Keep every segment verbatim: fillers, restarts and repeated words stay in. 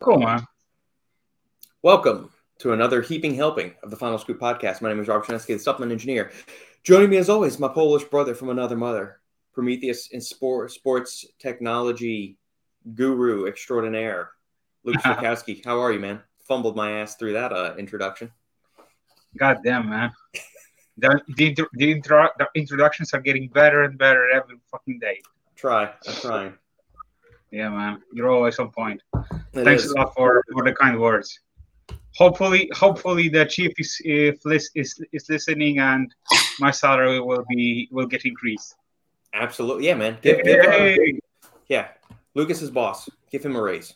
Cool, man. Welcome to another heaping helping of the Final Scoop podcast. My name is Robert Chinesky, the supplement engineer. Joining me as always, my Polish brother from another mother, Prometheus in sport, sports technology guru extraordinaire, Luke Slikowski. How are you, man? Fumbled my ass through that uh, introduction. Goddamn, man. the the, the, intro, the introductions are getting better and better every fucking day. Try. I'm trying. Yeah, man. You're always on point. It Thanks is. a lot for, for the kind words. Hopefully, hopefully the chief is if list, is is listening, and my salary will be will get increased. Absolutely, yeah, man. Give, give, uh, yeah, Lucas's boss. Give him a raise.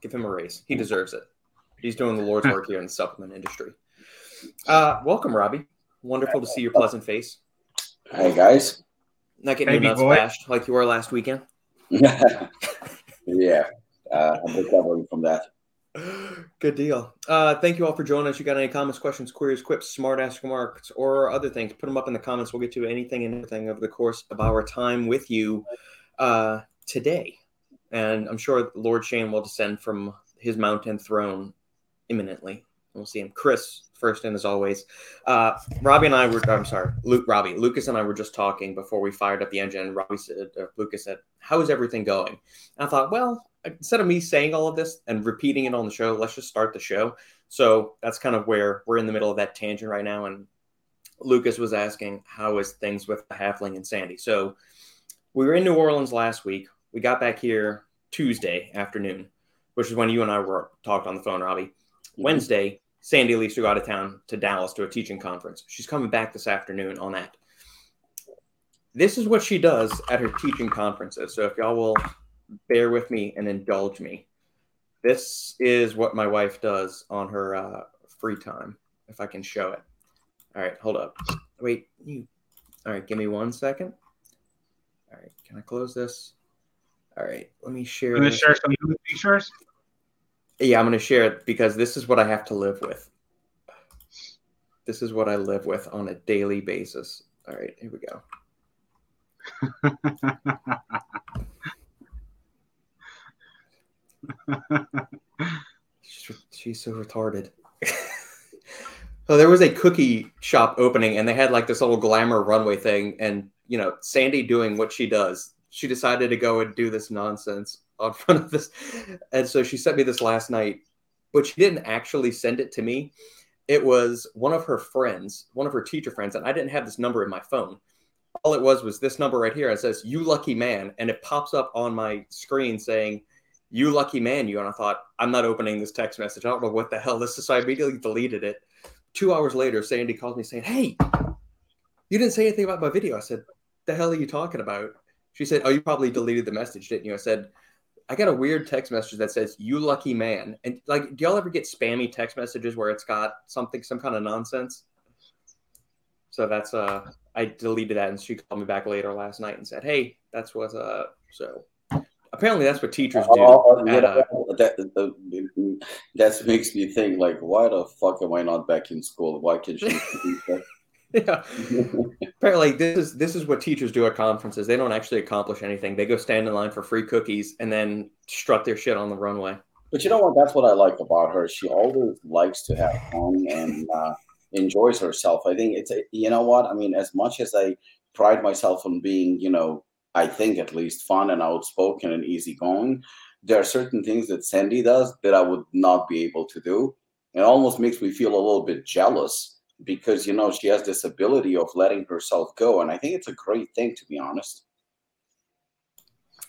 Give him a raise. He deserves it. He's doing the Lord's work here in the supplement industry. Uh, welcome, Robbie. Wonderful to see your pleasant face. Hey guys. Not getting Baby your nuts boy. bashed like you were last weekend. Yeah, uh, I'm recovering from that. Good deal. Uh, thank you all for joining us. You got any comments, questions, queries, quips, smart ass remarks, or other things, put them up in the comments. We'll get to anything and everything over the course of our time with you uh, today. And I'm sure Lord Shane will descend from his mountain throne imminently. We'll see him. Chris, first in as always. Uh, Robbie and I were, I'm sorry, Luke, Robbie, Lucas and I were just talking before we fired up the engine. Robbie said, uh, Lucas said, how is everything going? And I thought, well, instead of me saying all of this and repeating it on the show, let's just start the show. So that's kind of where we're in the middle of that tangent right now. And Lucas was asking, how is things with the Halfling and Sandy? So we were in New Orleans last week. We got back here Tuesday afternoon, which is when you and I were talked on the phone, Robbie. Wednesday, Sandy leaves to go out of town to Dallas to a teaching conference. She's coming back this afternoon on that. This is what she does at her teaching conferences. So if y'all will bear with me and indulge me, this is what my wife does on her uh, free time, if I can show it. All right, hold up. Wait, you. All right, give me one second. All right, can I close this? All right, let me share. Can I share some new pictures? Yeah, I'm going to share it because this is what I have to live with. This is what I live with on a daily basis. All right, here we go. she's, she's so retarded. So there was a cookie shop opening, and they had like this little glamour runway thing. And, you know, Sandy doing what she does, she decided to go and do this nonsense in front of this. And so she sent me this last night, but she didn't actually send it to me. It was one of her friends, one of her teacher friends, and I didn't have this number in my phone. All it was was this number right here. It says, you lucky man. And it pops up on my screen saying, you lucky man, you. And I thought, I'm not opening this text message. I don't know what the hell this is. So I immediately deleted it. Two hours later, Sandy calls me saying, hey, you didn't say anything about my video. I said, the hell are you talking about? She said, oh, you probably deleted the message, didn't you? I said, I got a weird text message that says, you lucky man. And like, do y'all ever get spammy text messages where it's got something, some kind of nonsense? So that's, uh, I deleted that, and she called me back later last night and said, hey, that's what, uh, so apparently that's what teachers do. Oh, at, uh, that, that makes me think, like, why the fuck am I not back in school? Why can't she do that? Yeah. Apparently this is this is what teachers do at conferences. They don't actually accomplish anything. They go stand in line for free cookies and then strut their shit on the runway. But you know what? That's what I like about her. She always likes to have fun and uh, enjoys herself. I think it's a, you know what? I mean, as much as I pride myself on being, you know, I think at least fun and outspoken and easygoing, there are certain things that Sandy does that I would not be able to do. It almost makes me feel a little bit jealous, because, you know, she has this ability of letting herself go. And I think it's a great thing, to be honest.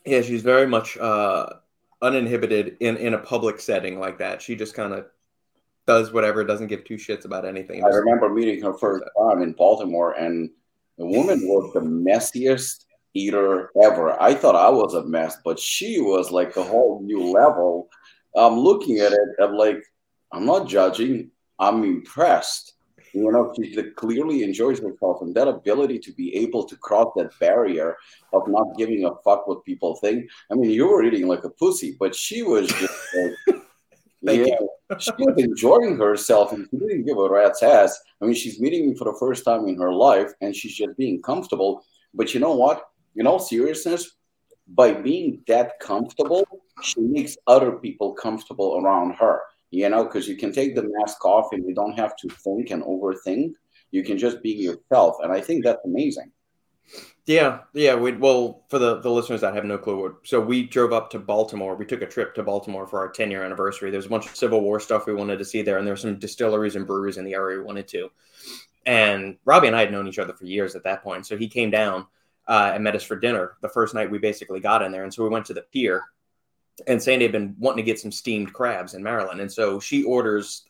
Yeah, she's very much uh, uninhibited in, in a public setting like that. She just kind of does whatever, doesn't give two shits about anything. I remember meeting her first time in Baltimore, and the woman was the messiest eater ever. I thought I was a mess, but she was like a whole new level. I'm looking at it, I'm like, I'm not judging, I'm impressed. You know, she clearly enjoys herself, and that ability to be able to cross that barrier of not giving a fuck what people think. I mean, you were eating like a pussy, but she was just like, Thank yeah, you. She was enjoying herself, and she didn't give a rat's ass. I mean, she's meeting me for the first time in her life, and she's just being comfortable. But you know what? In all seriousness, by being that comfortable, she makes other people comfortable around her, you know, because you can take the mask off and you don't have to think and overthink. You can just be yourself. And I think that's amazing. Yeah. Yeah. We, well, for the, the listeners that have no clue, what, so we drove up to Baltimore. We took a trip to Baltimore for our ten year anniversary. There's a bunch of Civil War stuff we wanted to see there. And there were some distilleries and breweries in the area we wanted to. And Robbie and I had known each other for years at that point. So he came down uh, and met us for dinner the first night we basically got in there. And so we went to the pier, and Sandy had been wanting to get some steamed crabs in Maryland. And so she orders,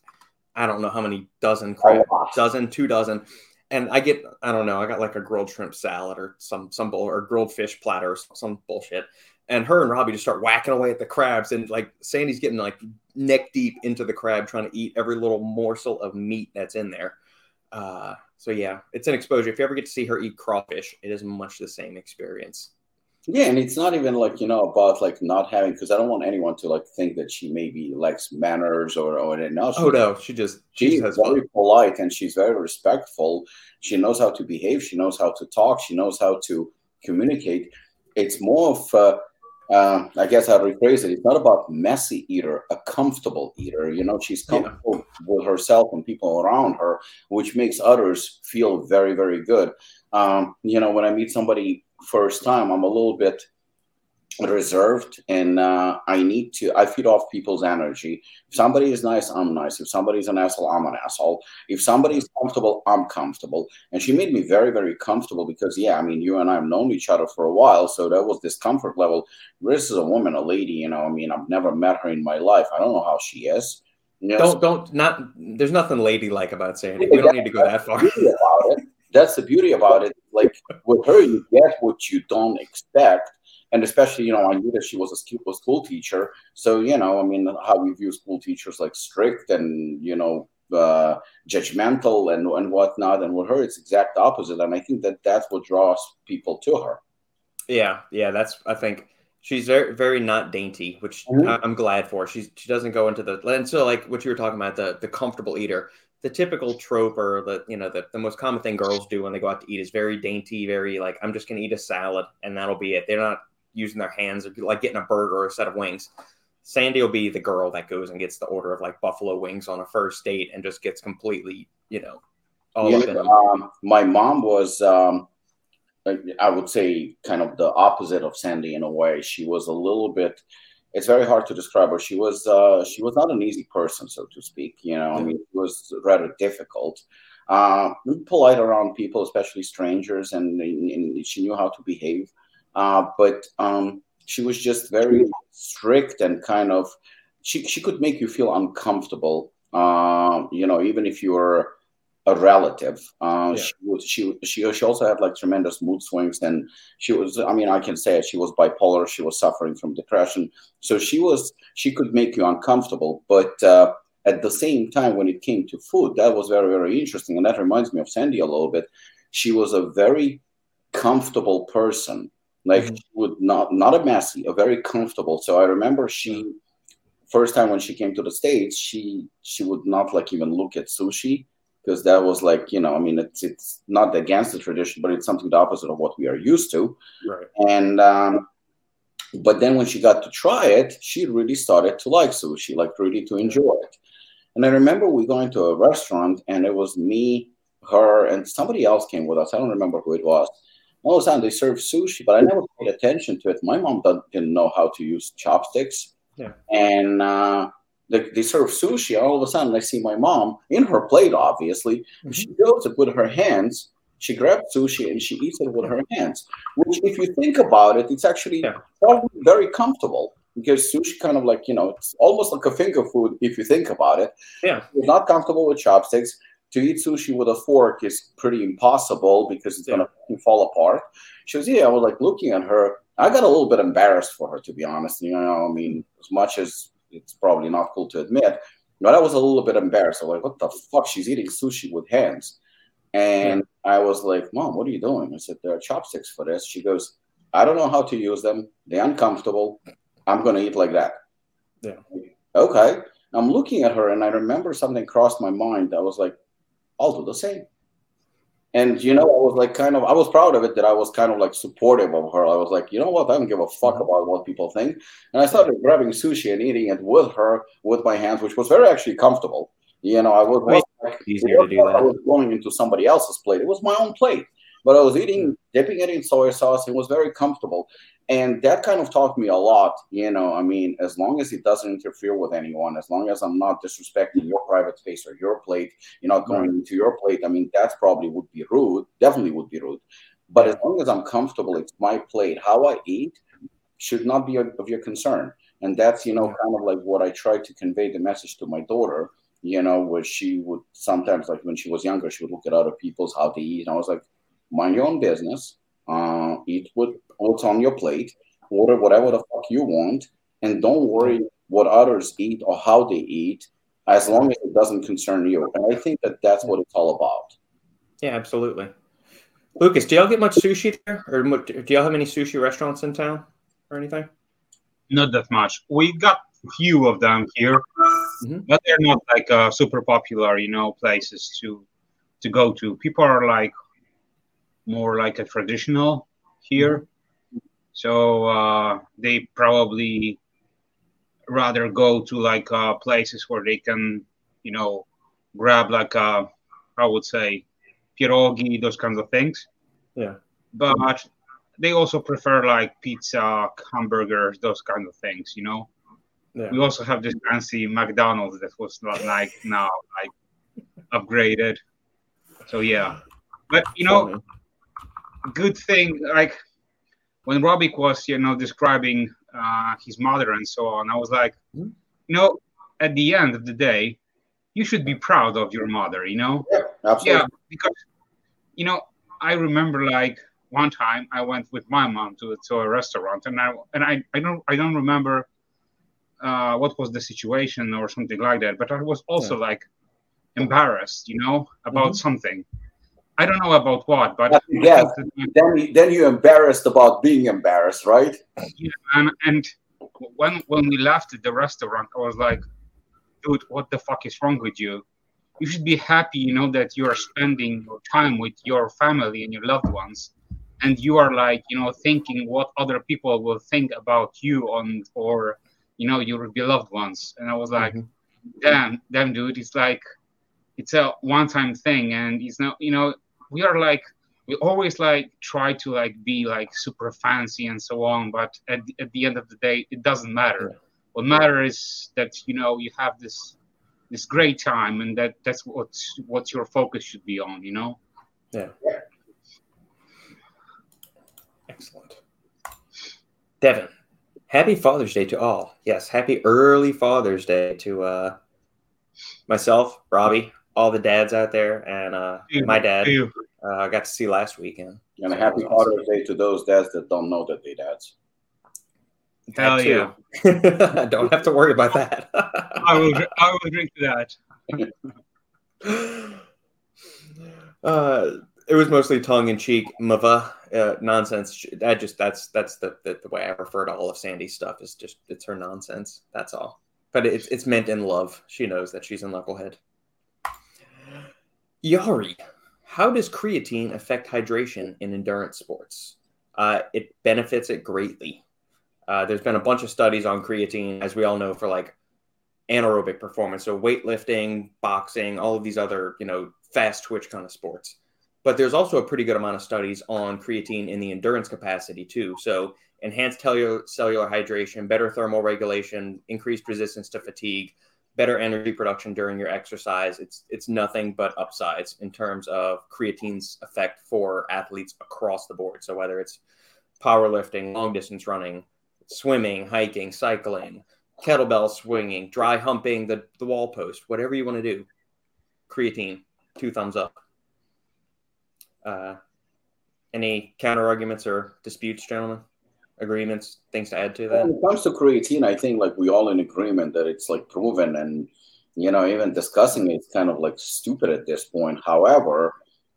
I don't know how many dozen crabs, oh, wow. dozen, two dozen. And I get, I don't know, I got like a grilled shrimp salad or some, some bull or grilled fish platter or some, some bullshit. And her and Robbie just start whacking away at the crabs. And like Sandy's getting like neck deep into the crab, trying to eat every little morsel of meat that's in there. Uh, so yeah, it's an exposure. If you ever get to see her eat crawfish, it is much the same experience. Yeah. And it's not even like, you know, about like not having, cause I don't want anyone to like think that she maybe lacks manners or, or anything else. Oh no, she just, she's very fun. polite, and she's very respectful. She knows how to behave. She knows how to talk. She knows how to communicate. It's more of, uh, uh, I guess I'd rephrase it. It's not about messy eater, a comfortable eater. You know, she's comfortable yeah. with herself and people around her, which makes others feel very, very good. Um, you know, when I meet somebody first time, I'm a little bit reserved, and uh, I need to, I feed off people's energy. If somebody is nice, I'm nice. If somebody's an asshole, I'm an asshole. If somebody's comfortable, I'm comfortable. And she made me very, very comfortable because, yeah, I mean, you and I have known each other for a while, so there was this comfort level. This is a woman, a lady, you know, I mean, I've never met her in my life. I don't know how she is. You know, don't, don't, not, there's nothing ladylike about Sandy. We don't need to go that far. That's the beauty about it. Like with her, you get what you don't expect. And especially, you know, I knew that she was a school, school teacher. So, you know, I mean, how we view school teachers, like strict and, you know, uh, judgmental and, and whatnot. And with her, it's exact opposite. And I think that that's what draws people to her. Yeah. Yeah. That's, I think she's very, very not dainty, which mm-hmm. I'm glad for. She's, she doesn't go into the, and so like what you were talking about, the the comfortable eater. The typical trope or the, you know, the, the most common thing girls do when they go out to eat is very dainty, very like, I'm just going to eat a salad and that'll be it. They're not using their hands or like getting a burger or a set of wings. Sandy will be the girl that goes and gets the order of like buffalo wings on a first date and just gets completely, you know, all yeah, up in them. Um, my mom was, um, I would say kind of the opposite of Sandy in a way. She was a little bit, it's very hard to describe her. She was uh, she was not an easy person, so to speak. You know, I mean, it was rather difficult. Uh, polite around people, especially strangers, and, and she knew how to behave. Uh, but um, she was just very strict and kind of, she, she could make you feel uncomfortable, uh, you know, even if you were a relative. Uh, yeah. she, was, she she she also had like tremendous mood swings, and she was, I mean, I can say it, she was bipolar. She was suffering from depression. So she was, she could make you uncomfortable. But uh, at the same time, when it came to food, that was very, very interesting. And that reminds me of Sandy a little bit. She was a very comfortable person. Like mm-hmm. she would not, not a messy, a very comfortable. So I remember she, first time when she came to the States, she, she would not like even look at sushi. Because that was like, you know, I mean, it's it's not against the tradition, but it's something the opposite of what we are used to. Right. And um, but then when she got to try it, she really started to like sushi, like really to enjoy it. And I remember we going to a restaurant, and it was me, her, and somebody else came with us. I don't remember who it was. All of a sudden, they served sushi, but I never paid attention to it. My mom didn't know how to use chopsticks. Yeah. And uh, They, they serve sushi, and all of a sudden I see my mom in her plate, obviously. Mm-hmm. She goes with her hands, she grabs sushi, and she eats it with her hands, which if you think about it, it's actually yeah. probably very comfortable because sushi kind of like, you know, it's almost like a finger food if you think about it. Yeah. It's not comfortable with chopsticks. To eat sushi with a fork is pretty impossible because it's yeah. going to fall apart. She was, yeah, I was like looking at her. I got a little bit embarrassed for her, to be honest. You know, I mean, as much as it's probably not cool to admit, but I was a little bit embarrassed. I was like, what the fuck? She's eating sushi with hands. And I was like, Mom, what are you doing? I said, there are chopsticks for this. She goes, I don't know how to use them. They're uncomfortable. I'm going to eat like that. Yeah. Okay. I'm looking at her, and I remember something crossed my mind. I was like, I'll do the same. And, you know, I was like kind of, I was proud of it that I was kind of like supportive of her. I was like, you know what, I don't give a fuck about what people think. And I started grabbing sushi and eating it with her, with my hands, which was very actually comfortable. You know, I was, right. like, easier to do that. I was going into somebody else's plate. It was my own plate. But I was eating, dipping it in soy sauce. It was very comfortable. And that kind of taught me a lot, you know, I mean, as long as it doesn't interfere with anyone, as long as I'm not disrespecting your private space or your plate, you're not going mm-hmm. into your plate. I mean, that's probably would be rude, definitely would be rude. But as long as I'm comfortable, it's my plate. How I eat should not be of your concern. And that's, you know, yeah. kind of like what I tried to convey the message to my daughter, you know, where she would sometimes, like when she was younger, she would look at other people's how they eat. And I was like, mind your own business. Uh, eat with what's on your plate, order whatever the fuck you want, and don't worry what others eat or how they eat, as long as it doesn't concern you. And I think that that's what it's all about. Yeah, absolutely. Lucas, do y'all get much sushi there, or do y'all have any sushi restaurants in town or anything? Not that much. We've got a few of them here, mm-hmm. but they're not like uh, super popular, you know, places to to go to. People are like. More like a traditional here. So uh, they probably rather go to like uh, places where they can, you know, grab like, a, I would say, pierogi, those kinds of things. Yeah. But they also prefer like pizza, hamburgers, those kinds of things, you know. Yeah. We also have this fancy McDonald's that was not like now like upgraded. So, yeah. But, you know, good thing, like, when Robic was, you know, describing uh, his mother and so on, I was like, mm-hmm. you know, at the end of the day, you should be proud of your mother, you know? Yeah, absolutely. Yeah, because, you know, I remember, like, one time I went with my mom to, to a restaurant, and I and I, I don't I don't remember uh, what was the situation or something like that, but I was also, yeah. like, embarrassed, you know, about mm-hmm. something. I don't know about what, but... Yeah, then, then you're embarrassed about being embarrassed, right? Yeah, and, and when when we left the restaurant, I was like, dude, what the fuck is wrong with you? You should be happy, you know, that you're spending your time with your family and your loved ones, and you are like, you know, thinking what other people will think about you on, or, you know, your beloved ones. And I was like, mm-hmm. damn, damn, dude, it's like, it's a one-time thing, and it's not, you know, we are like, we always like try to like be like super fancy and so on, but at the, at the end of the day, it doesn't matter. Yeah. What matters is that, you know, you have this this great time, and that that's what what your focus should be on, you know? Yeah. Excellent. Devin, happy Father's Day to all. Yes, happy early Father's Day to uh, myself, Robbie, all the dads out there, and uh, Ew. my dad. Ew. Uh, I got to see last weekend. And so a happy Father's awesome. Day to those dads that don't know that they dads. Hell that yeah! I don't have to worry about that. I will. I will drink to that. uh, it was mostly tongue in cheek, mava uh, nonsense. That just that's that's the, the the way I refer to all of Sandy's stuff. Is just it's her nonsense. That's all. But it's it's meant in love. She knows that she's in knucklehead. Yari. How does creatine affect hydration in endurance sports? Uh, it benefits it greatly. Uh, there's been a bunch of studies on creatine, as we all know, for like anaerobic performance. So weightlifting, boxing, all of these other, you know, fast twitch kind of sports. But there's also a pretty good amount of studies on creatine in the endurance capacity too. So enhanced cellular, cellular hydration, better thermal regulation, increased resistance to fatigue, better energy production during your exercise. It's it's nothing but upsides in terms of creatine's effect for athletes across the board. So whether it's powerlifting, long distance running, swimming, hiking, cycling, kettlebell swinging, dry humping, the, the wall post, whatever you want to do, creatine, two thumbs up. Uh, any counter arguments or disputes, gentlemen? Agreements, things to add to that? When it comes to creatine, I think like we all in agreement that it's like proven, and you know, even discussing it's kind of like stupid at this point. However,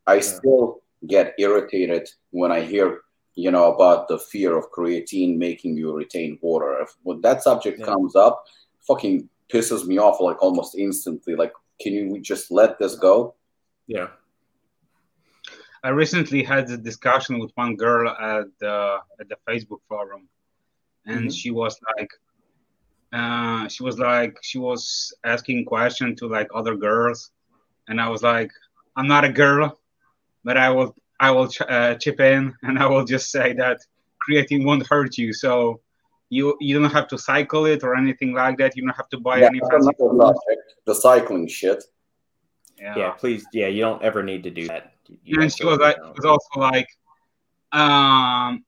I yeah. still get irritated when I hear, you know, about the fear of creatine making you retain water. If when that subject yeah. comes up, fucking pisses me off like almost instantly. Like, can you just let this go? Yeah. I recently had a discussion with one girl at the, at the Facebook forum, and mm-hmm. she was like, uh, she was like, she was asking questions to like other girls, and I was like, I'm not a girl, but I will, I will ch- uh, chip in, and I will just say that creatine won't hurt you, so you you don't have to cycle it or anything like that. You don't have to buy yeah, any fancy the cycling shit. Yeah. yeah, please. Yeah, you don't ever need to do that. You and she was like, know. she was also like, um,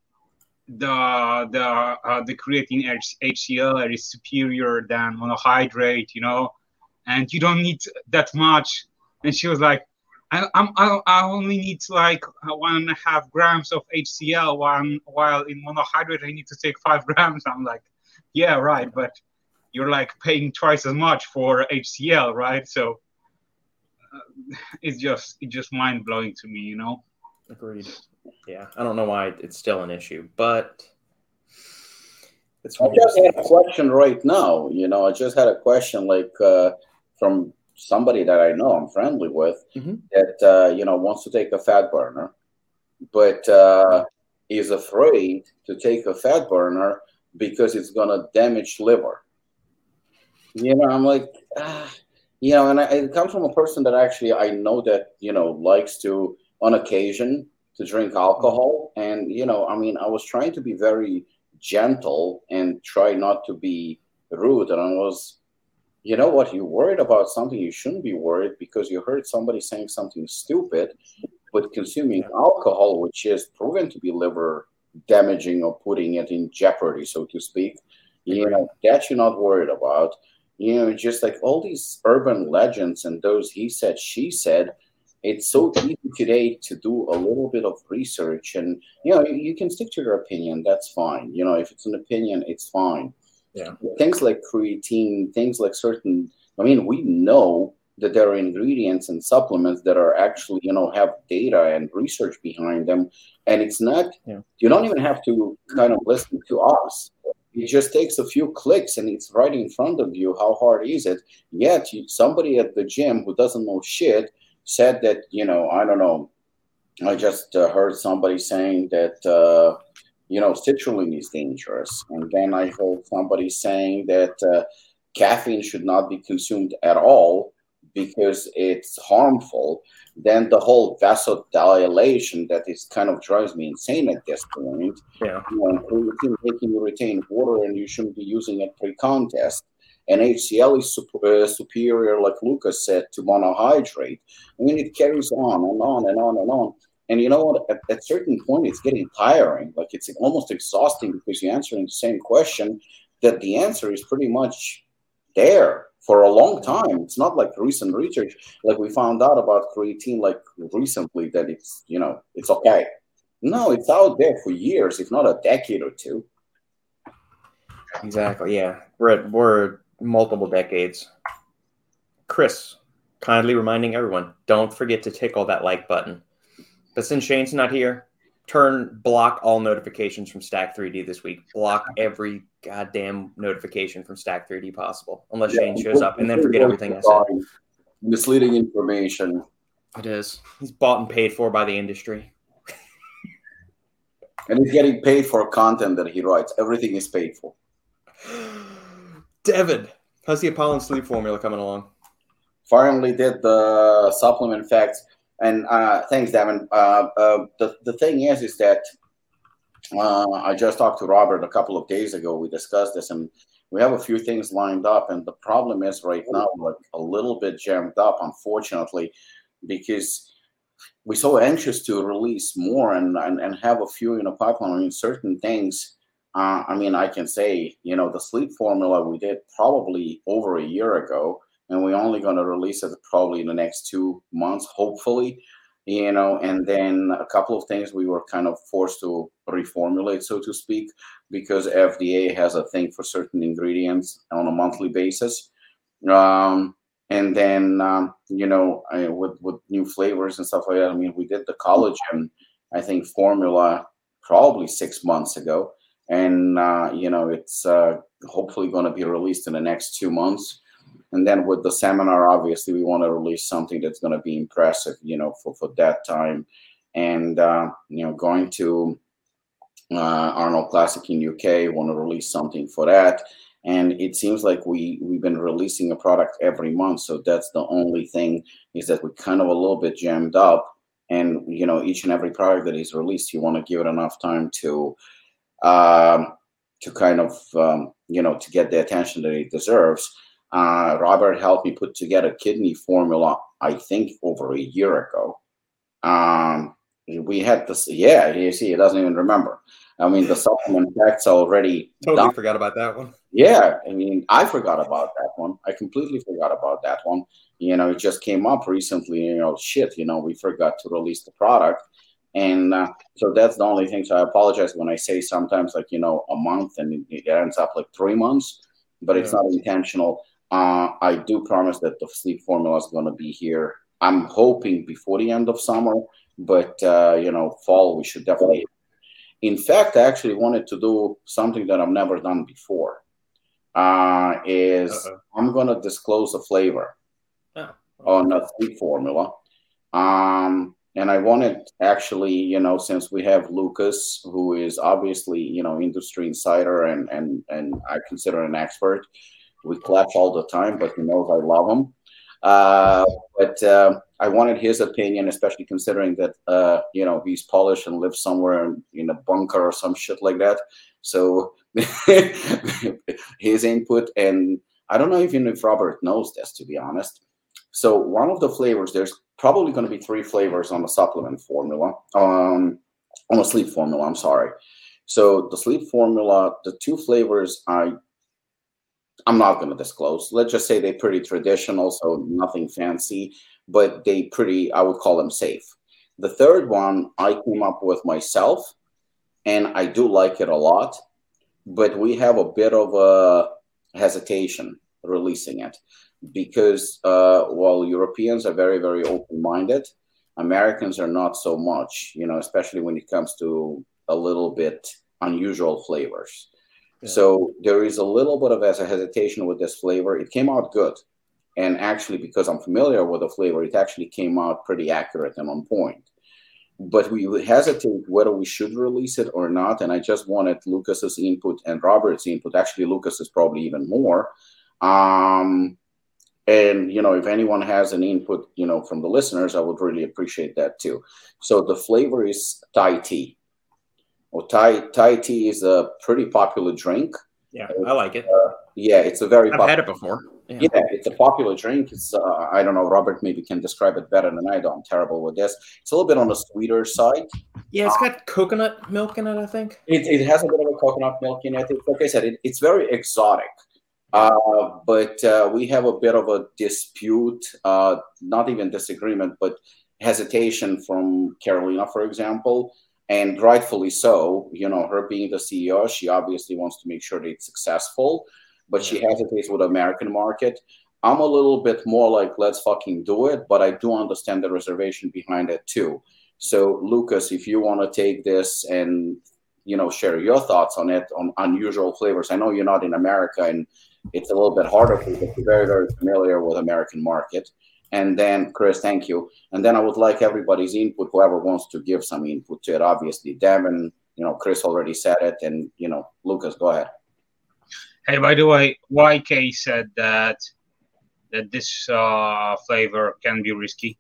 the the uh, the creatine H C L is superior than monohydrate, you know, and you don't need that much. And she was like, I I'm, I I only need like one and a half grams of H C L, one, while in monohydrate I need to take five grams. I'm like, yeah, right, but you're like paying twice as much for H C L, right? So. It's just it's just mind blowing to me, you know. Agreed. Yeah, I don't know why it's still an issue, but it's. I just had a question right now. You know, I just had a question like uh, from somebody that I know I'm friendly with mm-hmm. that uh, you know wants to take a fat burner, but uh, is afraid to take a fat burner because it's gonna damage liver. You know, I'm like. Ah. You know, and I, it comes from a person that actually I know that, you know, likes to, on occasion, to drink alcohol. And, you know, I mean, I was trying to be very gentle and try not to be rude. And I was, you know what, you're worried about something you shouldn't be worried because you heard somebody saying something stupid, but consuming alcohol, which is proven to be liver damaging or putting it in jeopardy, so to speak, you know, that you're not worried about. You know, just like all these urban legends and those he said, she said, it's so easy today to do a little bit of research. And, you know, you can stick to your opinion. That's fine. You know, if it's an opinion, it's fine. Yeah. Things like creatine, things like certain, I mean, we know that there are ingredients and supplements that are actually, you know, have data and research behind them. And it's not, yeah. you don't even have to kind of listen to us. It just takes a few clicks and it's right in front of you. How hard is it? Yet you, somebody at the gym who doesn't know shit said that, you know, I don't know. I just uh, heard somebody saying that, uh, you know, citrulline is dangerous. And then I heard somebody saying that uh, caffeine should not be consumed at all because it's harmful. Then the whole vasodilation that is kind of drives me insane at this point. Yeah. You know, making you retain water and you shouldn't be using it pre-contest. And H C L is sup- uh, superior, like Lucas said, to monohydrate. I mean, it carries on and on and on and on. And you know what? At a certain point, it's getting tiring. Like it's almost exhausting because you're answering the same question that the answer is pretty much there. For a long time, it's not like recent research. Like we found out about creatine, like recently, that it's you know it's okay. No, it's out there for years, if not a decade or two. Exactly. Yeah, we're at, we're multiple decades. Chris, kindly reminding everyone, don't forget to tickle that like button. But since Shane's not here, turn block all notifications from Stack three D this week. Block every goddamn notification from Stack three D possible, unless yeah, Shane shows up, and then forget everything I said. Misleading information. It is. He's bought and paid for by the industry. And he's getting paid for content that he writes. Everything is paid for. Devin, how's the Apollo sleep formula coming along? Finally did the supplement facts. And uh, thanks, Devin. Uh, uh, the, the thing is, is that uh, I just talked to Robert a couple of days ago. We discussed this, and we have a few things lined up. And the problem is right now, like a little bit jammed up, unfortunately, because we're so anxious to release more and, and, and have a few in a pipeline. I mean, certain things, uh, I mean, I can say, you know, the sleep formula we did probably over a year ago. And we're only going to release it probably in the next two months, hopefully, you know, and then a couple of things we were kind of forced to reformulate, so to speak, because F D A has a thing for certain ingredients on a monthly basis. Um, and then, um, you know, I, with, with new flavors and stuff like that, I mean, we did the collagen, I think, formula probably six months ago. And, uh, you know, it's uh, hopefully going to be released in the next two months. And then with the seminar, obviously, we want to release something that's going to be impressive, you know, for, for that time. and uh, you know, going to uh, Arnold Classic in U K, want to release something for that. And it seems like we, we've been releasing a product every month. So that's the only thing, is that we're kind of a little bit jammed up. And, you know, each and every product that is released, you want to give it enough time to um, to kind of, um, you know, to get the attention that it deserves. Uh, Robert helped me put together kidney formula, I think, over a year ago. Um, we had this. Yeah, you see, he doesn't even remember. I mean, the supplement facts already. Totally done. Forgot about that one. Yeah, I mean, I forgot about that one. I completely forgot about that one. You know, it just came up recently. You know, shit, you know, we forgot to release the product. And uh, so that's the only thing. So I apologize when I say sometimes, like, you know, a month and it ends up like three months, but yeah. It's not intentional. Uh, I do promise that the sleep formula is going to be here. I'm hoping before the end of summer, but, uh, you know, fall, we should definitely. In fact, I actually wanted to do something that I've never done before. Uh, is Uh-oh. I'm going to disclose a flavor oh. on a sleep formula. Um, and I wanted actually, you know, since we have Lucas, who is obviously, you know, industry insider and, and, and I consider an expert. We clash all the time, but he knows I love him. Uh, but uh, I wanted his opinion, especially considering that, uh, you know, he's Polish and lives somewhere in a bunker or some shit like that. So his input, and I don't know even if Robert knows this, to be honest. So one of the flavors, there's probably going to be three flavors on the supplement formula, um, on the sleep formula, I'm sorry. So the sleep formula, the two flavors I I'm not going to disclose. Let's just say they're pretty traditional, so nothing fancy, but they pretty, I would call them safe. The third one I came up with myself, and I do like it a lot, but we have a bit of a hesitation releasing it because uh, while Europeans are very, very open-minded, Americans are not so much, you know, especially when it comes to a little bit unusual flavors. Yeah. So there is a little bit of as a hesitation with this flavor. It came out good. And actually, because I'm familiar with the flavor, it actually came out pretty accurate and on point. But we hesitate whether we should release it or not. And I just wanted Lucas's input and Robert's input. Actually, Lucas is probably even more. Um, and, you know, if anyone has an input, you know, from the listeners, I would really appreciate that too. So the flavor is Thai tea. Well, Thai, Thai tea is a pretty popular drink. Yeah, I like it. Uh, yeah, it's a very popular I've had it before. Yeah. yeah, it's a popular drink. It's uh, I don't know, Robert maybe can describe it better than I do. I'm terrible with this. It's a little bit on the sweeter side. Yeah, it's got um, coconut milk in it, I think. It, it has a bit of a coconut milk in it. It's, like I said, it, it's very exotic. Uh, but uh, we have a bit of a dispute, uh, not even disagreement, but hesitation from Carolina, for example. And rightfully so, you know, her being the C E O, she obviously wants to make sure that it's successful, but she hesitates with the American market. I'm a little bit more like, let's fucking do it, but I do understand the reservation behind it too. So Lucas, if you want to take this and, you know, share your thoughts on it, on unusual flavors. I know you're not in America and it's a little bit harder for you, but you're very, very familiar with American market. And then, Chris, thank you. And then I would like everybody's input, whoever wants to give some input to it, obviously. Devin, you know, Chris already said it. And, you know, Lucas, go ahead. Hey, by the way, Y K said that that this uh, flavor can be risky.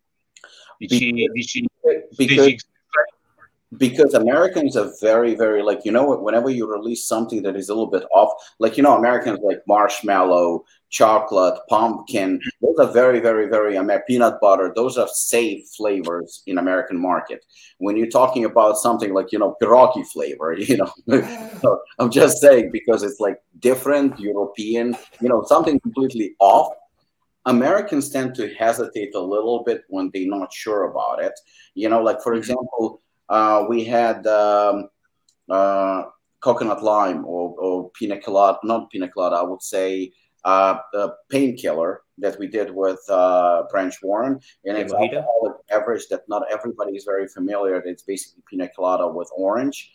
Did because, she, did she, because, did she... because Americans are very, very, like, you know, whenever you release something that is a little bit off, like, you know, Americans like marshmallow, chocolate, pumpkin, those are very, very, very, I mean, peanut butter, those are safe flavors in American market. When you're talking about something like, you know, pierogi flavor, you know, so I'm just saying because it's like different European, you know, something completely off. Americans tend to hesitate a little bit when they're not sure about it. You know, like, for example, uh, we had um, uh, coconut lime or, or pina colada, not pina colada, I would say, Uh, the painkiller that we did with uh, Branch Warren, and it's an beverage that not everybody is very familiar. It's basically pina colada with orange.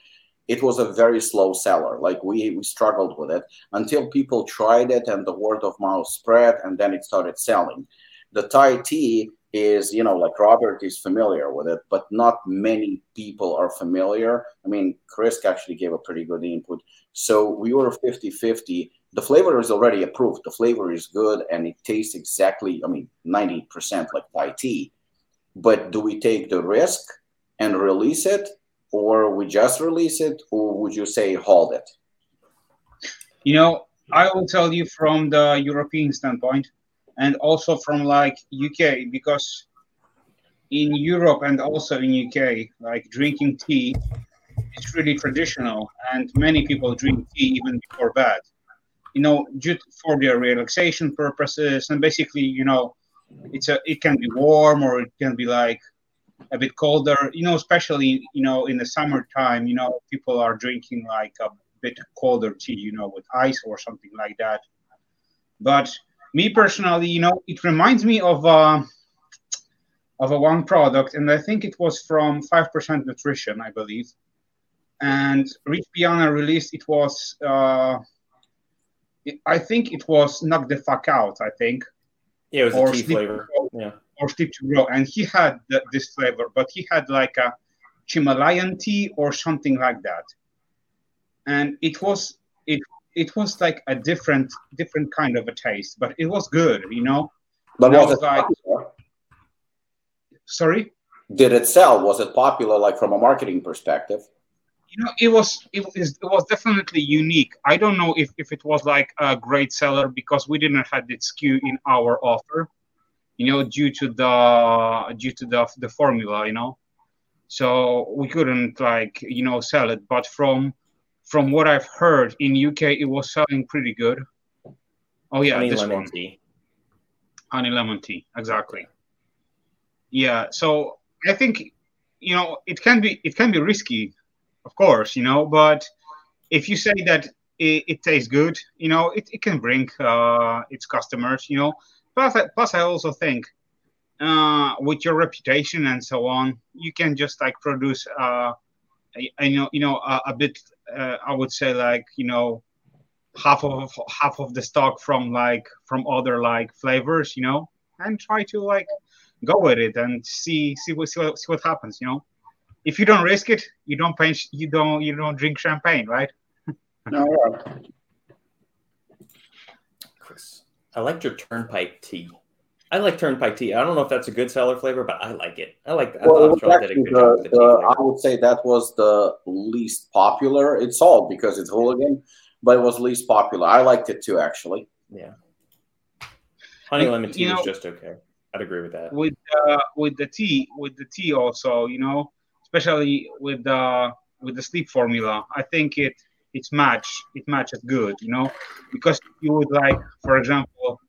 It was a very slow seller. Like we we struggled with it until people tried it, and the word of mouth spread, and then it started selling. The Thai tea is, you know, like Robert is familiar with it, but not many people are familiar. I mean, Chris actually gave a pretty good input. So we were fifty-fifty. The flavor is already approved. The flavor is good, and it tastes exactly, I mean, ninety percent like Thai tea. But do we take the risk and release it, or we just release it, or would you say hold it? You know, I will tell you from the European standpoint, and also from like U K, because in Europe and also in U K, like drinking tea is really traditional, and many people drink tea even before bed, you know, just for their relaxation purposes. And basically, you know, it's a it can be warm or it can be like a bit colder, you know, especially, you know, in the summertime, you know, people are drinking like a bit colder tea, you know, with ice or something like that. But me personally, you know, it reminds me of uh, of a one product, and I think it was from five percent Nutrition, I believe. And Rich Piana released, it was, uh, it, I think it was Knock the Fuck Out, I think. Yeah, it was or a tea flavor. Yeah. Or Sleep to Grow. And he had the, this flavor, but he had like a Himalayan tea or something like that. And it was... it. It was like a different, different kind of a taste, but it was good, you know. But was, was it like, popular? Sorry? Did it sell? Was it popular, like from a marketing perspective? You know, it was. It was. It was definitely unique. I don't know if, if it was like a great seller, because we didn't have that S K U in our offer, you know, due to the due to the the formula, you know. So we couldn't like you know sell it, but from. From what I've heard, in U K, it was selling pretty good. Oh, yeah, honey this lemon one. Tea. Honey lemon tea, exactly. Yeah, so I think, you know, it can be it can be risky, of course, you know, but if you say that it, it tastes good, you know, it, it can bring uh, its customers, you know. Plus, I, plus I also think uh, with your reputation and so on, you can just, like, produce, uh, I, you know, you know a, a bit... Uh, I would say like you know half of half of the stock from like from other like flavors, you know, and try to like go with it and see see what see what, see what happens, you know. If you don't risk it, you don't pay, you don't you don't drink champagne, right? No. Chris, I like your turnpike tea. I like turnpike tea. I don't know if that's a good seller flavor, but I like it. I like that. Well, I, the, the, I would say that was the least popular. It's all because it's hooligan, but it was least popular. I liked it too, actually. Yeah. Honey lemon tea is just okay. I'd agree with that. With uh, with the tea, with the tea also, you know, especially with the uh, with the sleep formula, I think it it's match it matches good, you know, because you would like, for example.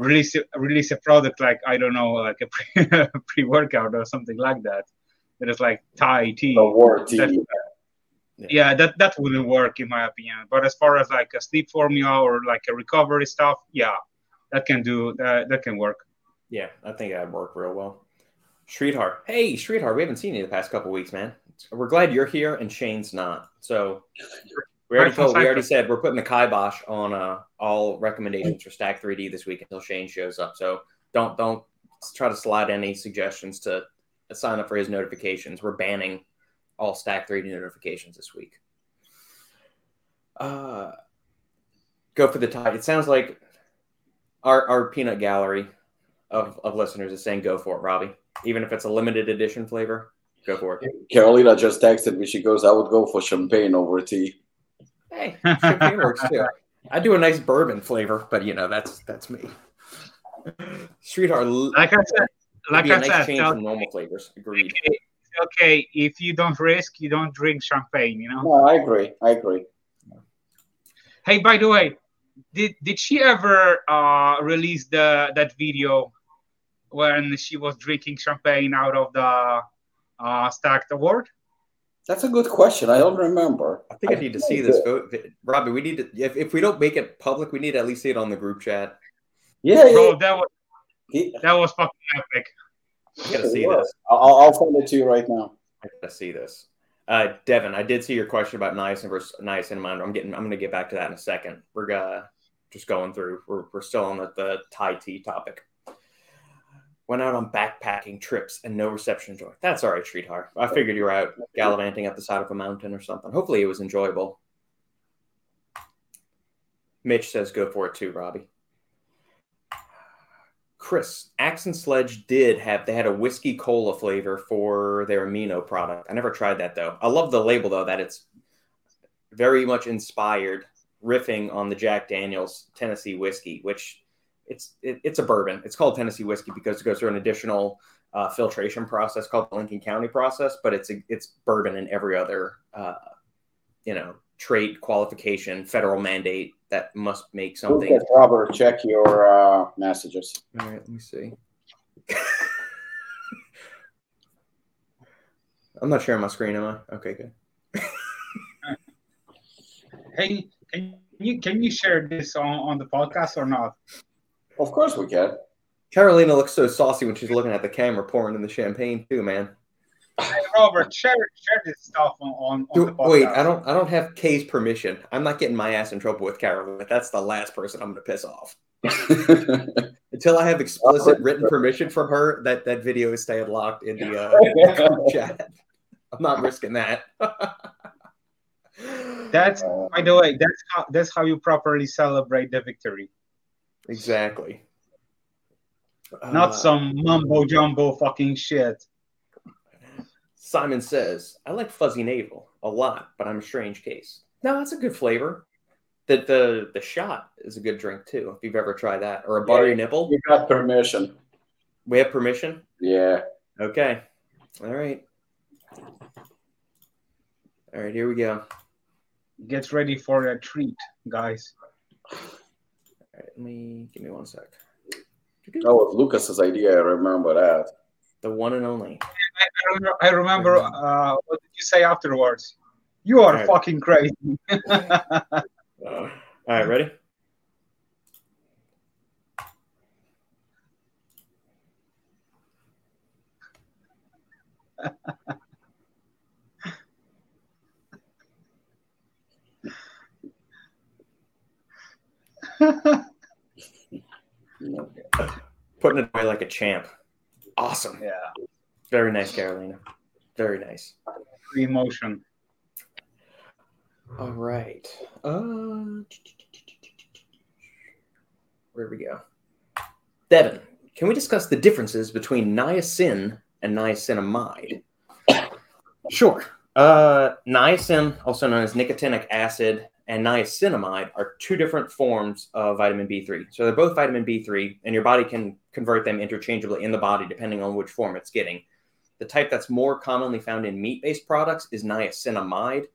Release release a product like, I don't know, like a pre- pre-workout or something like that. That is like Thai tea. The war tea. That, yeah. yeah, that that wouldn't work in my opinion. But as far as like a sleep formula or like a recovery stuff, yeah, that can do. Uh, that can work. Yeah, I think that'd work real well. Sridhar, hey Sridhar, we haven't seen you the past couple weeks, man. We're glad you're here and Shane's not. So we already told, we already said we're putting the kibosh on uh, all recommendations for Stack three D this week until Shane shows up. So don't don't try to slide any suggestions to sign up for his notifications. We're banning all Stack three D notifications this week. Uh, go for the tie. It sounds like our our peanut gallery of, of listeners is saying go for it, Robbie. Even if it's a limited edition flavor, go for it. Carolina just texted me. She goes, I would go for champagne over tea. Hey, champagne works too. I do a nice bourbon flavor, but you know that's that's me. Sridhar, like I said, like I nice said, change okay. From normal flavors. Agreed. Okay. okay, if you don't risk, you don't drink champagne. You know. No, I agree. I agree. Hey, by the way, did did she ever uh, release the that video when she was drinking champagne out of the uh, Stacked Award? That's a good question. I don't remember. I think I, I need to see this vote. Robbie, we need to, if, if we don't make it public, we need to at least see it on the group chat. Yeah, yeah. Bro, that was, yeah. That was fucking epic. I gotta see this. I'll, I'll send it to you right now. I gotta see this. Uh, Devin, I did see your question about niacin versus niacin. I'm getting, I'm gonna get back to that in a second. We're gonna, just going through. We're, we're still on the, the Thai tea topic. went out on backpacking trips and no reception joy. That's all right, sweetheart. I figured you were out gallivanting up the side of a mountain or something. Hopefully it was enjoyable. Mitch says go for it too, Robbie. Chris, Axe and Sledge did have, they had a whiskey cola flavor for their Amino product. I never tried that, though. I love the label, though, that it's very much inspired, riffing on the Jack Daniel's Tennessee whiskey, which it's it, it's a bourbon. It's called Tennessee whiskey because it goes through an additional uh, filtration process called the Lincoln County process, but it's a, it's bourbon in every other, uh, you know, trait, qualification, federal mandate that must make something. We'll get Robert, check your uh, messages. All right, let me see. I'm not sharing my screen, am I? Okay, good. Hey, can you can you share this on, on the podcast or not? Of course we can. Carolina looks so saucy when she's looking at the camera, pouring in the champagne too, man. Hey, Robert, share share this stuff on, on, on the podcast. Wait, I don't I don't have Kay's permission. I'm not getting my ass in trouble with Carolina. That's the last person I'm going to piss off. Until I have explicit written permission from her, that, that video is staying locked in the uh, chat. I'm not risking that. That's, by the way, that's how that's how you properly celebrate the victory. Exactly. Not uh, some mumbo jumbo fucking shit. Simon says, I like fuzzy navel a lot, but I'm a strange case. No, that's a good flavor. The the the shot is a good drink too, if you've ever tried that. Or a buttery yeah, nipple. You got permission. We have permission? Yeah. Okay. All right. All right, here we go. Get ready for a treat, guys. All right, let me give me one sec. Oh, Lucas's idea, I remember that. The one and only. I remember, I remember uh, what did you say afterwards? You are right. Fucking crazy. uh, all right, ready? Putting it away like a champ. Awesome. Yeah. Very nice, Carolina. Very nice. Emotion. All right. Uh, where we go? Devin, can we discuss the differences between niacin and niacinamide? Sure. Uh, niacin, also known as nicotinic acid, and niacinamide are two different forms of vitamin B three. So they're both vitamin B three, and your body can convert them interchangeably in the body depending on which form it's getting. The type that's more commonly found in meat-based products is niacinamide.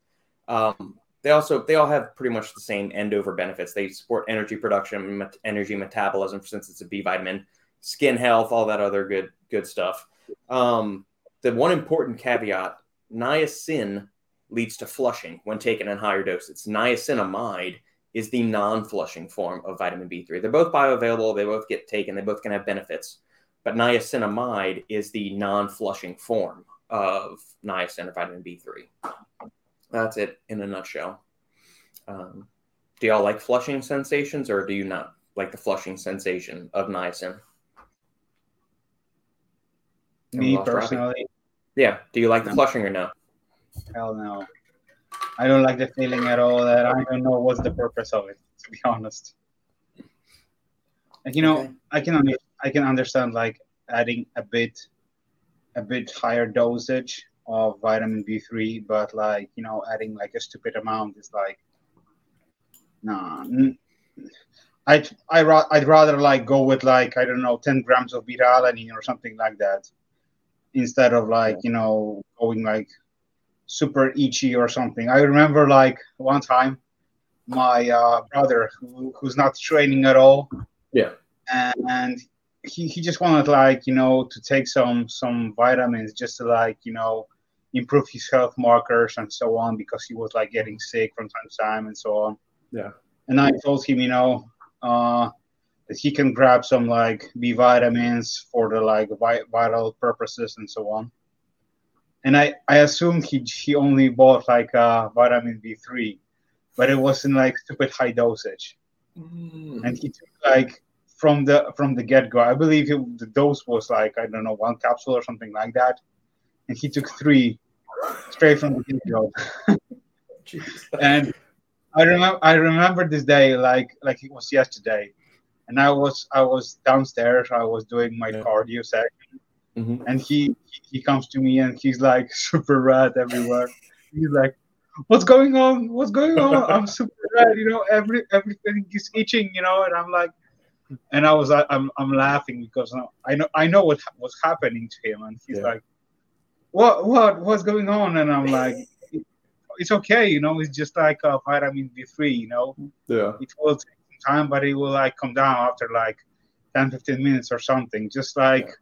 Um, they also they all have pretty much the same end-over benefits. They support energy production, met- energy metabolism, since it's a B vitamin, skin health, all that other good, good stuff. Um, the one important caveat, niacin leads to flushing when taken in higher doses. Niacinamide is the non-flushing form of vitamin B three. They're both bioavailable. They both get taken. They both can have benefits. But niacinamide is the non-flushing form of niacin or vitamin B three. That's it in a nutshell. Um, do y'all like flushing sensations, or do you not like the flushing sensation of niacin? Me personally. Robbie? Yeah. Do you like the flushing or no? Hell no. I don't like the feeling at all. That I don't know what's the purpose of it, to be honest. Like, you know, okay. I can under, I can understand like adding a bit a bit higher dosage of vitamin B three, but like, you know, adding like a stupid amount is like nah. I'd, I'd, I'd rather like go with like, I don't know, ten grams of beta-alanine or something like that instead of like, you know, going like super itchy or something. I remember like one time my uh, brother who, who's not training at all. Yeah. And, and he, he just wanted like, you know, to take some, some vitamins just to like, you know, improve his health markers and so on, because he was like getting sick from time to time and so on. Yeah. And I told him, you know, uh, that he can grab some like B vitamins for the like vi- vital purposes and so on. And I, I assume he he only bought like uh, vitamin B three, but it was in like stupid high dosage. Mm. And he took like from the from the get-go. I believe it, the dose was like, I don't know, one capsule or something like that. And he took three straight from the get-go. And I remember I remember this day like like it was yesterday. And I was I was downstairs. I was doing my yeah. cardio section. Mm-hmm. And he he comes to me and he's like super red everywhere. He's like, what's going on? What's going on? I'm super red, you know, every everything is itching, you know, and I'm like, and I was like, I'm I'm laughing because I know I know what was happening to him. And he's yeah. like, What what what's going on? And I'm like, it's okay, you know, it's just like a vitamin B three, you know. Yeah. It will take some time, but it will like come down after like ten, fifteen minutes or something. Just like yeah.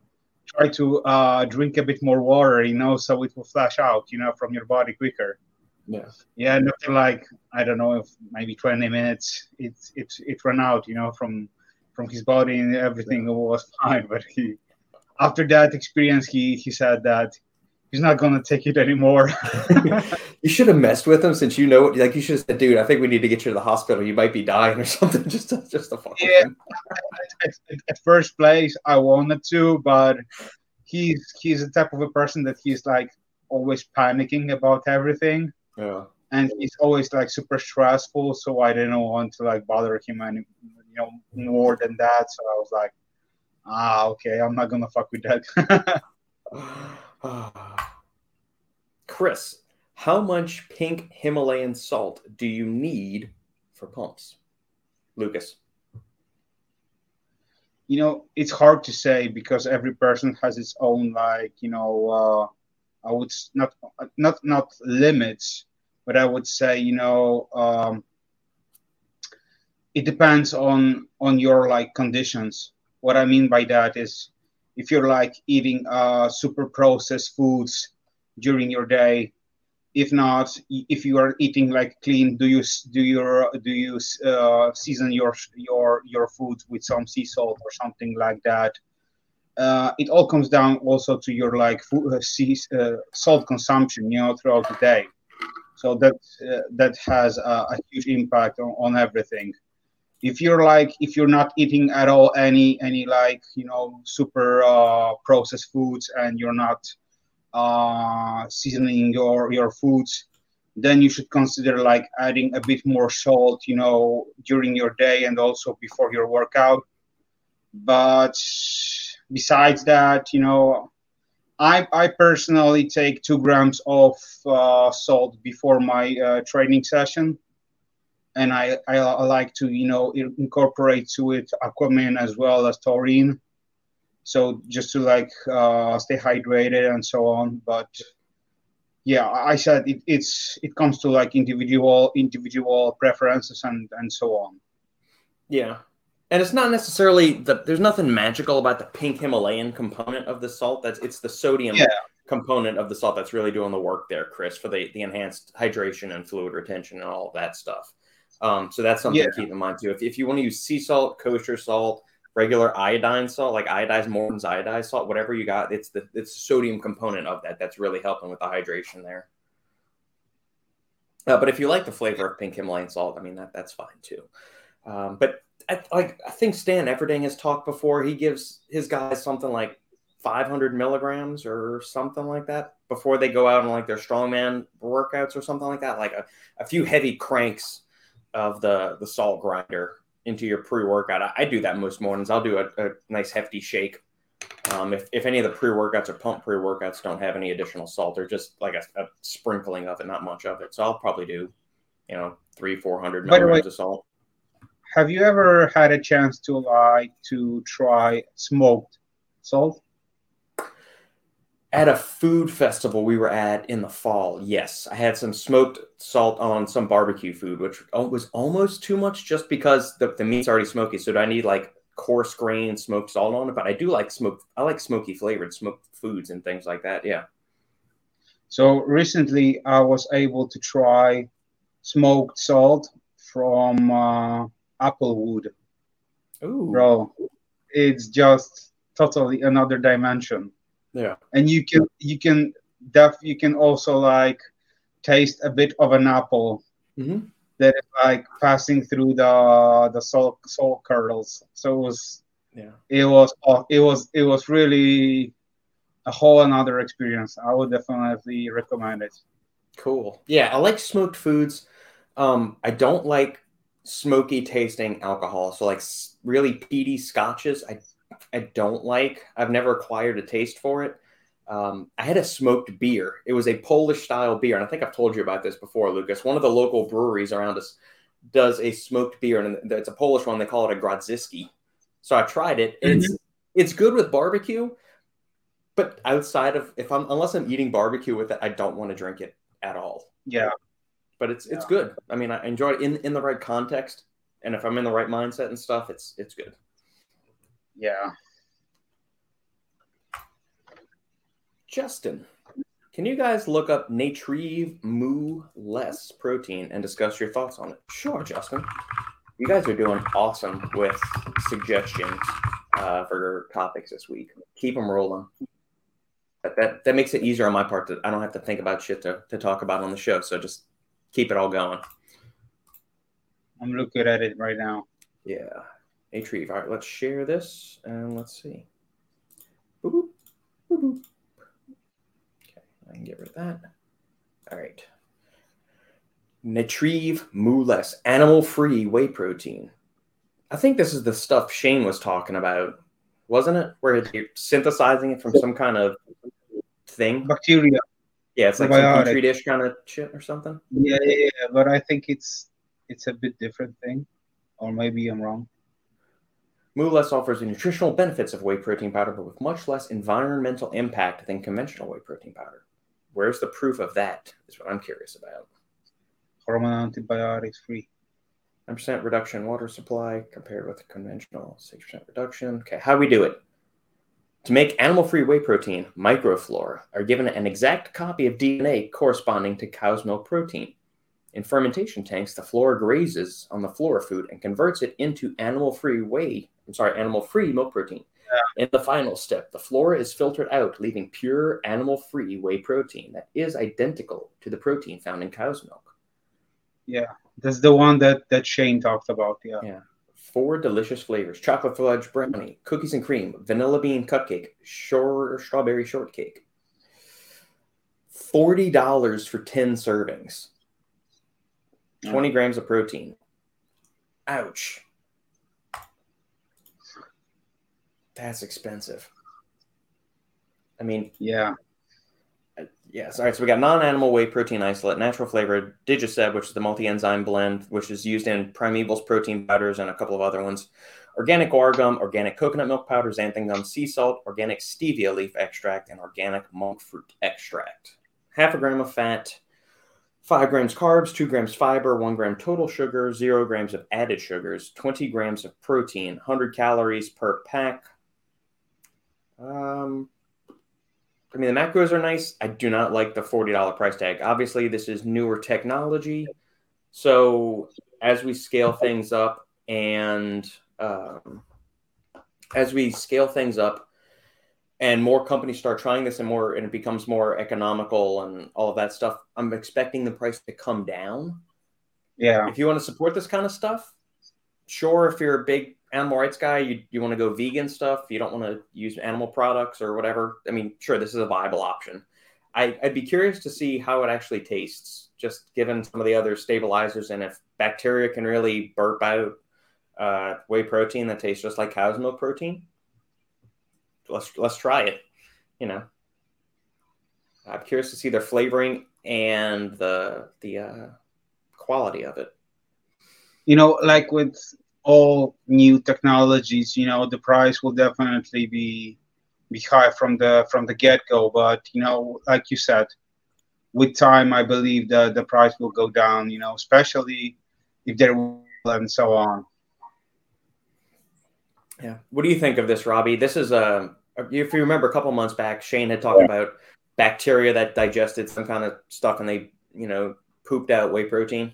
try to uh, drink a bit more water, you know, so it will flush out, you know, from your body quicker. Yeah. Yeah, and after like, I don't know, if maybe twenty minutes, it it it ran out, you know, from from his body, and everything yeah. was fine. But he, after that experience, he he said that he's not gonna take it anymore. You should have messed with him, since you know, like you should have said, "Dude, I think we need to get you to the hospital. You might be dying or something." Just, to, just to fuck. Yeah. At, at, at first place, I wanted to, but he's he's the type of a person that he's like always panicking about everything. Yeah. And he's always like super stressful, so I didn't want to like bother him any, you know, more than that. So I was like, ah, okay, I'm not gonna fuck with that. Chris, how much pink Himalayan salt do you need for pumps? Lucas. You know, it's hard to say because every person has its own, like, you know, uh, I would not, not, not limits, but I would say, you know, um, it depends on, on your like conditions. What I mean by that is, if you're like eating uh, super processed foods during your day, if not, if you are eating like clean, do you do your do you uh, season your your your food with some sea salt or something like that? Uh, it all comes down also to your like food, uh, sea, uh, salt consumption, you know, throughout the day. So that uh, that has a, a huge impact on, on everything. If you're like, if you're not eating at all any, any like, you know, super uh, processed foods, and you're not uh, seasoning your, your foods, then you should consider like adding a bit more salt, you know, during your day and also before your workout. But besides that, you know, I, I personally take two grams of uh, salt before my uh, training session. And I, I I like to, you know, incorporate to it aquamin as well as taurine. So just to like uh, stay hydrated and so on. But yeah, I said it, it's it comes to like individual individual preferences and, and so on. Yeah. And it's not necessarily the there's nothing magical about the pink Himalayan component of the salt. That's it's the sodium yeah. component of the salt that's really doing the work there, Chris, for the, the enhanced hydration and fluid retention and all of that stuff. Um, so that's something yeah. to keep in mind too. If, if you want to use sea salt, kosher salt, regular iodine salt, like iodized Morton's iodized salt, whatever you got, it's the it's the sodium component of that that's really helping with the hydration there. Uh, but if you like the flavor of pink Himalayan salt, I mean that that's fine too. Um, but I, like I think Stan Efferding has talked before, he gives his guys something like five hundred milligrams or something like that before they go out on like their strongman workouts or something like that, like a, a few heavy cranks of the, the salt grinder into your pre-workout. I, I do that most mornings. I'll do a, a nice hefty shake. Um, if, if any of the pre-workouts or pump pre-workouts don't have any additional salt, or just like a, a sprinkling of it, not much of it. So I'll probably do, you know, three, four hundred milligrams of salt. Have you ever had a chance to like to try smoked salt? At a food festival we were at in the fall, yes, I had some smoked salt on some barbecue food, which was almost too much just because the, the meat's already smoky. So I need like coarse grain smoked salt on it, but I do like smoked. I like smoky flavored smoked foods and things like that. Yeah. So recently I was able to try smoked salt from uh, applewood. Ooh, bro, it's just totally another dimension. Yeah, and you can you can def you can also like taste a bit of an apple mm-hmm. that is like passing through the the salt salt kernels. So it was yeah, it was it was it was really a whole another experience. I would definitely recommend it. Cool. Yeah, I like smoked foods. Um, I don't like smoky tasting alcohol. So like really peaty scotches, I I don't like. I've never acquired a taste for it. Um, I had a smoked beer. It was a Polish style beer, and I think I've told you about this before, Lucas. One of the local breweries around us does a smoked beer, and it's a Polish one. They call it a Grodziski. So I tried it. It's mm-hmm. it's good with barbecue, but outside of if I'm unless I'm eating barbecue with it, I don't want to drink it at all. Yeah, but it's yeah. it's good. I mean, I enjoy it in in the right context, and if I'm in the right mindset and stuff, it's it's good. Yeah. Justin, can you guys look up Natrive Moo Less protein and discuss your thoughts on it? Sure, Justin. You guys are doing awesome with suggestions uh, for topics this week. Keep them rolling. That, that that makes it easier on my part. That I don't have to think about shit to, to talk about on the show. So just keep it all going. I'm looking at it right now. Yeah. Natrive. All right, let's share this and let's see. Boop, boop, boop, boop. I can get rid of that. All right. Natrive Moo Less animal-free whey protein. I think this is the stuff Shane was talking about, wasn't it? Where you're synthesizing it from some kind of thing. Bacteria. Yeah, it's like probiotic. Some petri dish kind of shit or something. Yeah, yeah, yeah. But I think it's it's a bit different thing. Or maybe I'm wrong. Moo Less offers the nutritional benefits of whey protein powder, but with much less environmental impact than conventional whey protein powder. Where's the proof of that is what I'm curious about. Hormone antibiotics free. ten percent reduction in water supply compared with the conventional six percent reduction. Okay, how do we do it? To make animal-free whey protein, microflora are given an exact copy of D N A corresponding to cow's milk protein. In fermentation tanks, the flora grazes on the flora food and converts it into animal-free whey. I'm sorry, animal-free milk protein. In the final step, the flora is filtered out, leaving pure animal-free whey protein that is identical to the protein found in cow's milk. Yeah, that's the one that, that Shane talked about, yeah. Yeah. Four delicious flavors. Chocolate fudge brownie, cookies and cream, vanilla bean cupcake, shore, strawberry shortcake. forty dollars for ten servings. twenty yeah. grams of protein. Ouch. That's expensive. I mean, yeah. Uh, yes. All right. So we got non-animal whey protein isolate, natural flavor, Digiceb, which is the multi-enzyme blend, which is used in Primeval's protein powders and a couple of other ones. Organic guar gum, organic coconut milk powder, xanthan gum, sea salt, organic stevia leaf extract, and organic monk fruit extract. Half a gram of fat, five grams carbs, two grams fiber, one gram total sugar, zero grams of added sugars, twenty grams of protein, one hundred calories per pack. Um, I mean, the macros are nice. I do not like the forty dollars price tag. Obviously, this is newer technology. So as we scale things up and um, as we scale things up and more companies start trying this and more, and it becomes more economical and all of that stuff, I'm expecting the price to come down. Yeah. If you want to support this kind of stuff, sure. If you're a big animal rights guy, you, you want to go vegan stuff, you don't want to use animal products or whatever, I mean, sure, this is a viable option. I, I'd be curious to see how it actually tastes, just given some of the other stabilizers, and if bacteria can really burp out uh, whey protein that tastes just like cow's milk protein, let's let's try it, you know. I'm curious to see their flavoring and the, the uh, quality of it. You know, like with all new technologies, you know, the price will definitely be be high from the from the get-go, but you know, like you said, with time I believe that the price will go down, you know, especially if they're and so on. Yeah. What do you think of this, Robbie? This is a, if you remember a couple months back, Shane had talked yeah. about bacteria that digested some kind of stuff and they, you know, pooped out whey protein.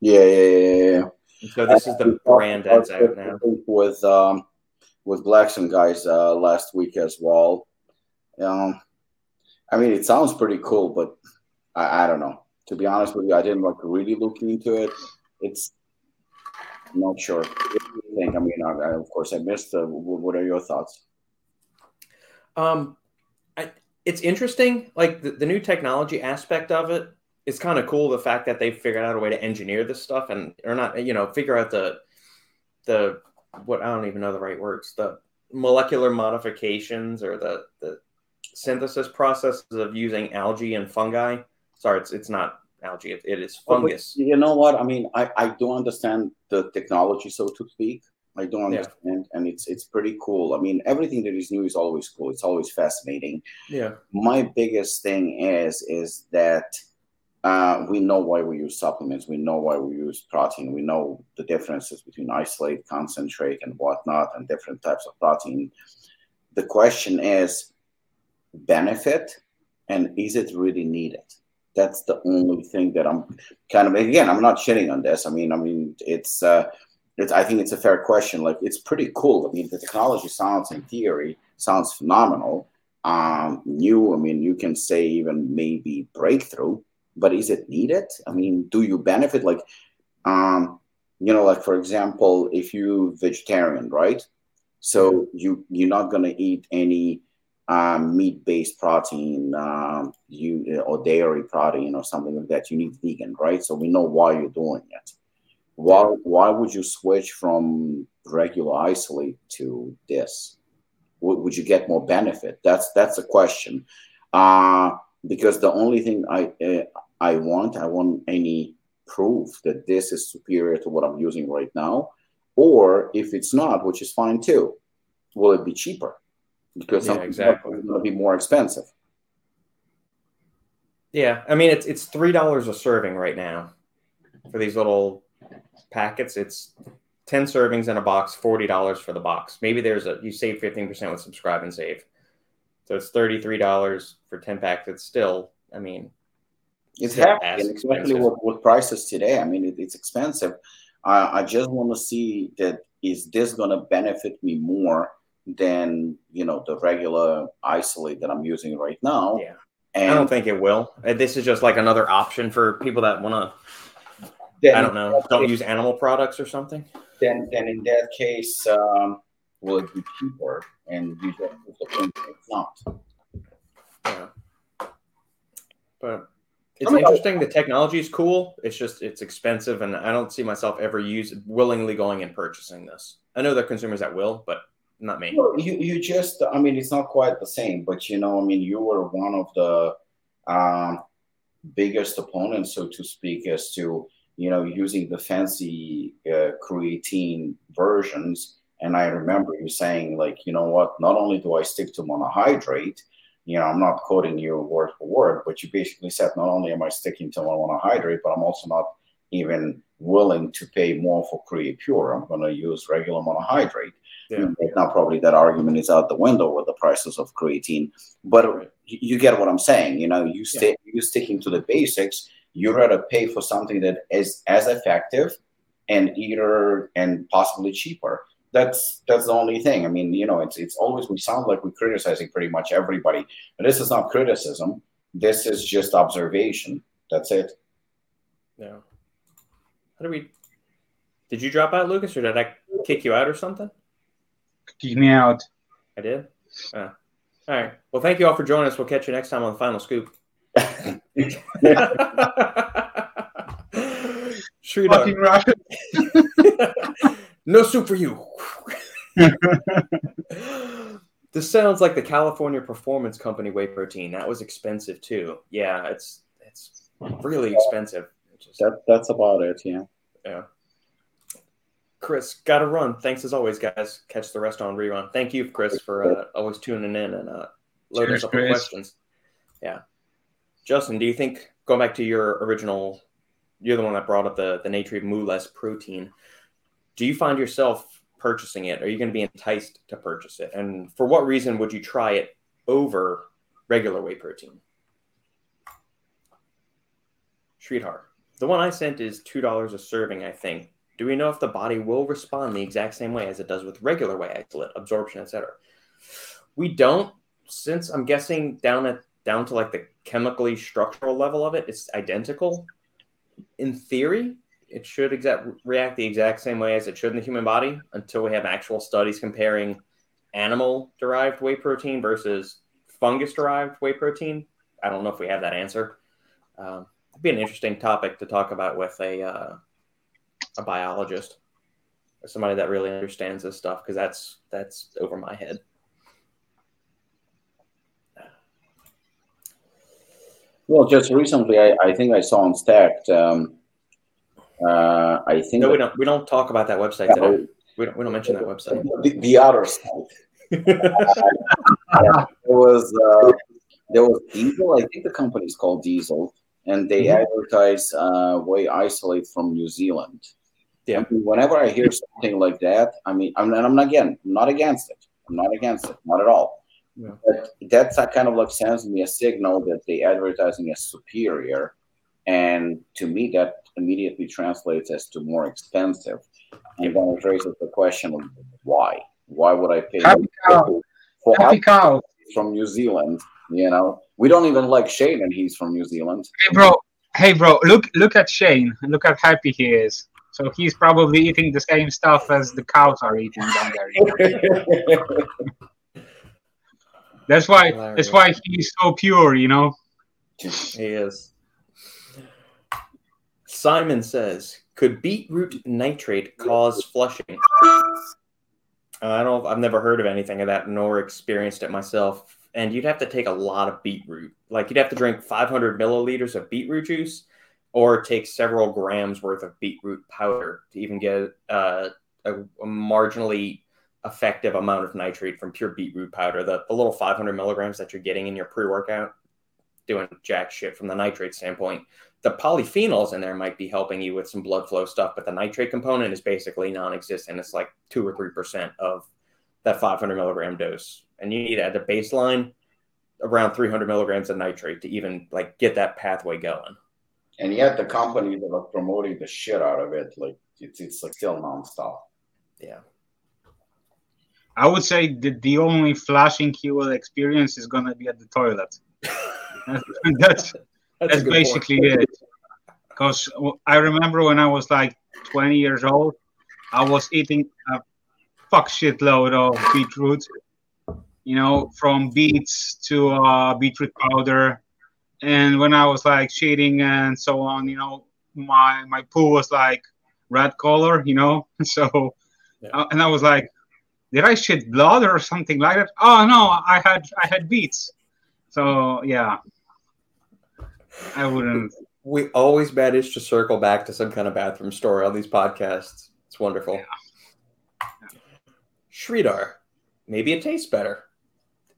Yeah, yeah, yeah, yeah. So this is the brand that's out now. With um, with Blackson guys uh, last week as well. Um, I mean, it sounds pretty cool, but I, I don't know. To be honest with you, I didn't like really look into it. It's I'm not sure. What do you think? I mean, I, of course, I missed. The, what are your thoughts? Um, I, it's interesting. Like the, the new technology aspect of it is kind of cool. The fact that they figured out a way to engineer this stuff and or not, you know, figure out the the what I don't even know the right words. The molecular modifications or the the synthesis processes of using algae and fungi. Sorry, it's it's not algae. It, it is fungus. But you know what? I mean, I, I don't understand the technology, so to speak. I don't understand. Yeah. And it's it's pretty cool. I mean, everything that is new is always cool. It's always fascinating. Yeah. My biggest thing is, is that uh, we know why we use supplements. We know why we use protein. We know the differences between isolate, concentrate, and whatnot, and different types of protein. The question is benefit, and is it really needed? That's the only thing that I'm kind of, again, I'm not shitting on this. I mean, I mean, it's, uh, it's, I think it's a fair question. Like, it's pretty cool. I mean, the technology sounds, in theory, sounds phenomenal. Um, new, I mean, you can say even maybe breakthrough, but is it needed? I mean, do you benefit? Like, um, you know, like, for example, if you're vegetarian, right? So you, you're not going to eat any Um, meat-based protein, um, you or dairy protein or something like that. You need vegan, right? So we know why you're doing it. Why why would you switch from regular isolate to this? W- would you get more benefit? That's that's a question. Uh, because the only thing I uh, I want I want any proof that this is superior to what I'm using right now, or if it's not, which is fine too, will it be cheaper? Because yeah, exactly, it's going to be more expensive. Yeah, I mean it's it's three dollars a serving right now for these little packets. It's ten servings in a box, forty dollars for the box. Maybe there's a you save fifteen percent with subscribe and save, so it's thirty-three dollars for ten packs. It's still, I mean, it's half exactly what, what prices today. I mean, it, it's expensive. Uh, I just want to see that is this going to benefit me more than, you know, the regular isolate that I'm using right now. Yeah. And I don't think it will. This is just like another option for people that want to, I don't know, don't case, use animal products or something. Then then in that case, um, will it be cheaper? And you don't use the thing it's not. Yeah. But it's I'm interesting. About- the technology is cool. It's just, it's expensive. And I don't see myself ever use willingly going and purchasing this. I know there are consumers that will, but not me. Well, you, you just, I mean, it's not quite the same, but, you know, I mean, you were one of the um, biggest opponents, so to speak, as to, you know, using the fancy uh, creatine versions. And I remember you saying, like, you know what, not only do I stick to monohydrate, you know, I'm not quoting you word for word, but you basically said, not only am I sticking to monohydrate, but I'm also not even willing to pay more for CreaPure. I'm going to use regular monohydrate. Yeah. Now, probably that argument is out the window with the prices of creatine, but you get what I'm saying. You know, you stay, yeah. you're sticking to the basics. You'd rather pay for something that is as effective and either and possibly cheaper. That's that's the only thing. I mean, you know, it's it's always we sound like we're criticizing pretty much everybody, but this is not criticism. This is just observation. That's it. Yeah. How do we? Did you drop out, Lucas, or did I kick you out or something? Keep me out. I did? Uh, all right. Well, thank you all for joining us. We'll catch you next time on The Final Scoop. Shoot fucking rocket. No soup for you. This sounds like the California Performance Company whey protein. That was expensive, too. Yeah, it's it's really expensive. Just, that, that's about it, yeah. Yeah. Chris, gotta run. Thanks as always, guys. Catch the rest on rerun. Thank you, Chris, for uh, always tuning in and uh, loading Cheers, up Chris. Questions. Yeah, Justin, do you think going back to your original, you're the one that brought up the the nature of Mooless protein. Do you find yourself purchasing it? Are you going to be enticed to purchase it? And for what reason would you try it over regular whey protein? Sridhar, the one I sent is two dollars a serving, I think. Do we know if the body will respond the exact same way as it does with regular whey isolate, absorption, et cetera? We don't, since I'm guessing down at down to like the chemically structural level of it, it's identical. In theory, it should exact, react the exact same way as it should in the human body until we have actual studies comparing animal-derived whey protein versus fungus-derived whey protein. I don't know if we have that answer. Um, it'd be an interesting topic to talk about with a uh, a biologist or somebody that really understands this stuff, because that's that's over my head. Well, just recently, I, I think I saw on Stacked. Um, uh, I think no, that, we don't. We don't talk about that website today. No, we don't. We don't mention that website. The, the other site. uh, there was uh, there was Diesel. I think the company is called Diesel, and they mm-hmm. advertise uh, whey isolate from New Zealand. Yeah. I mean, whenever I hear something like that, I mean, I'm and I'm again not against it. I'm not against it. Not at all. Yeah. But that's that kind of like sends me a signal that the advertising is superior, and to me that immediately translates as to more expensive. And then it raises the question of why? Why would I pay Happy cow. for Happy cow from New Zealand? You know, we don't even like Shane, and he's from New Zealand. Hey, bro. Hey, bro. Look, look at Shane. Look how happy he is. So he's probably eating the same stuff as the cows are eating down there. That's why. Hilarious. That's why he's so pure, you know. He is. Simon says, "Could beetroot nitrate cause flushing?" I don't. I've never heard of anything of that, nor experienced it myself. And you'd have to take a lot of beetroot. Like you'd have to drink five hundred milliliters of beetroot juice, or take several grams worth of beetroot powder to even get uh, a, a marginally effective amount of nitrate from pure beetroot powder. The, the little five hundred milligrams that you're getting in your pre-workout, doing jack shit from the nitrate standpoint. The polyphenols in there might be helping you with some blood flow stuff, but the nitrate component is basically non-existent. It's like two or three percent of that five hundred milligram dose, and you need at the baseline around three hundred milligrams of nitrate to even like get that pathway going. And yet the company that are promoting the shit out of it, like it's it's like still nonstop. Yeah. I would say that the only flushing he will experience is gonna be at the toilet. that's that's, that's, that's basically point. it. Because I remember when I was like twenty years old, I was eating a fuck shitload of beetroot, you know, from beets to uh, beetroot powder. And when I was like shitting and so on, you know, my my poo was like red color, you know. So, yeah. uh, and I was like, did I shit blood or something like that? Oh no, I had I had beets. So yeah, I wouldn't. We always manage to circle back to some kind of bathroom story on these podcasts. It's wonderful. Yeah. Yeah. Sridhar, maybe it tastes better.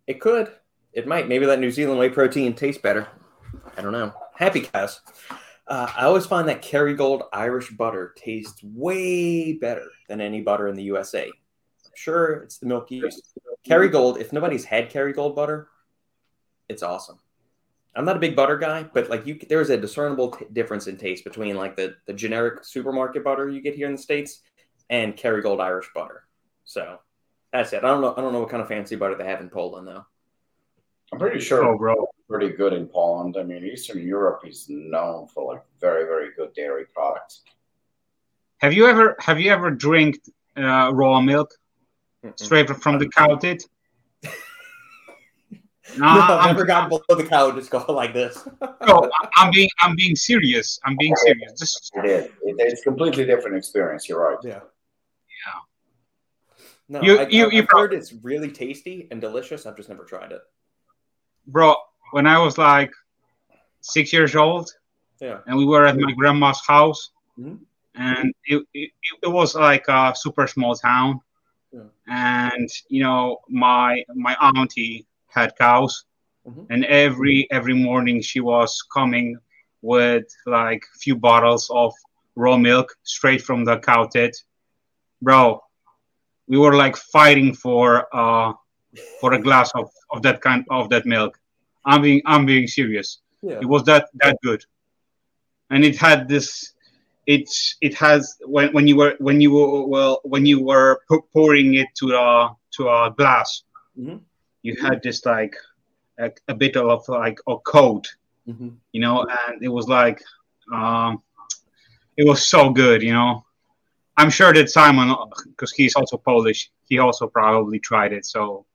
It could. It might. Maybe that New Zealand whey protein tastes better. I don't know. Happy cows. Uh, I always find that Kerrygold Irish butter tastes way better than any butter in the U S A. Sure, it's the milk yeast. Kerrygold, if nobody's had Kerrygold butter, it's awesome. I'm not a big butter guy, but like you, there's a discernible t- difference in taste between like the, the generic supermarket butter you get here in the States and Kerrygold Irish butter. So that's it. I don't know. I don't know what kind of fancy butter they have in Poland though. I'm pretty sure oh, bro. pretty good in Poland. I mean, Eastern Europe is known for like very, very good dairy products. Have you ever have you ever drank uh, raw milk? Straight from the cow tit? no, no, I've never gotten below the cow. Just go like this. no, I'm being, I'm being serious. I'm being okay. serious. Just... It is. It's a completely different experience. You're right. Yeah. Yeah. No, you, I, you, I've you heard probably... it's really tasty and delicious. I've just never tried it. Bro, when I was like six years old, yeah, and we were at my grandma's house, mm-hmm. and it, it it was like a super small town. Yeah. And you know, my my auntie had cows, mm-hmm. and every every morning she was coming with like a few bottles of raw milk straight from the cow tit. Bro, we were like fighting for uh for a glass of, of that kind of that milk. I'm being I'm being serious. Yeah. It was that that good, and it had this. It's it has when, when you were when you were well when you were pouring it to a to a glass, mm-hmm. you had this like a, a bit of like a coat, mm-hmm. you know, and it was like um, it was so good, you know. I'm sure that Simon, because he's also Polish, he also probably tried it. So,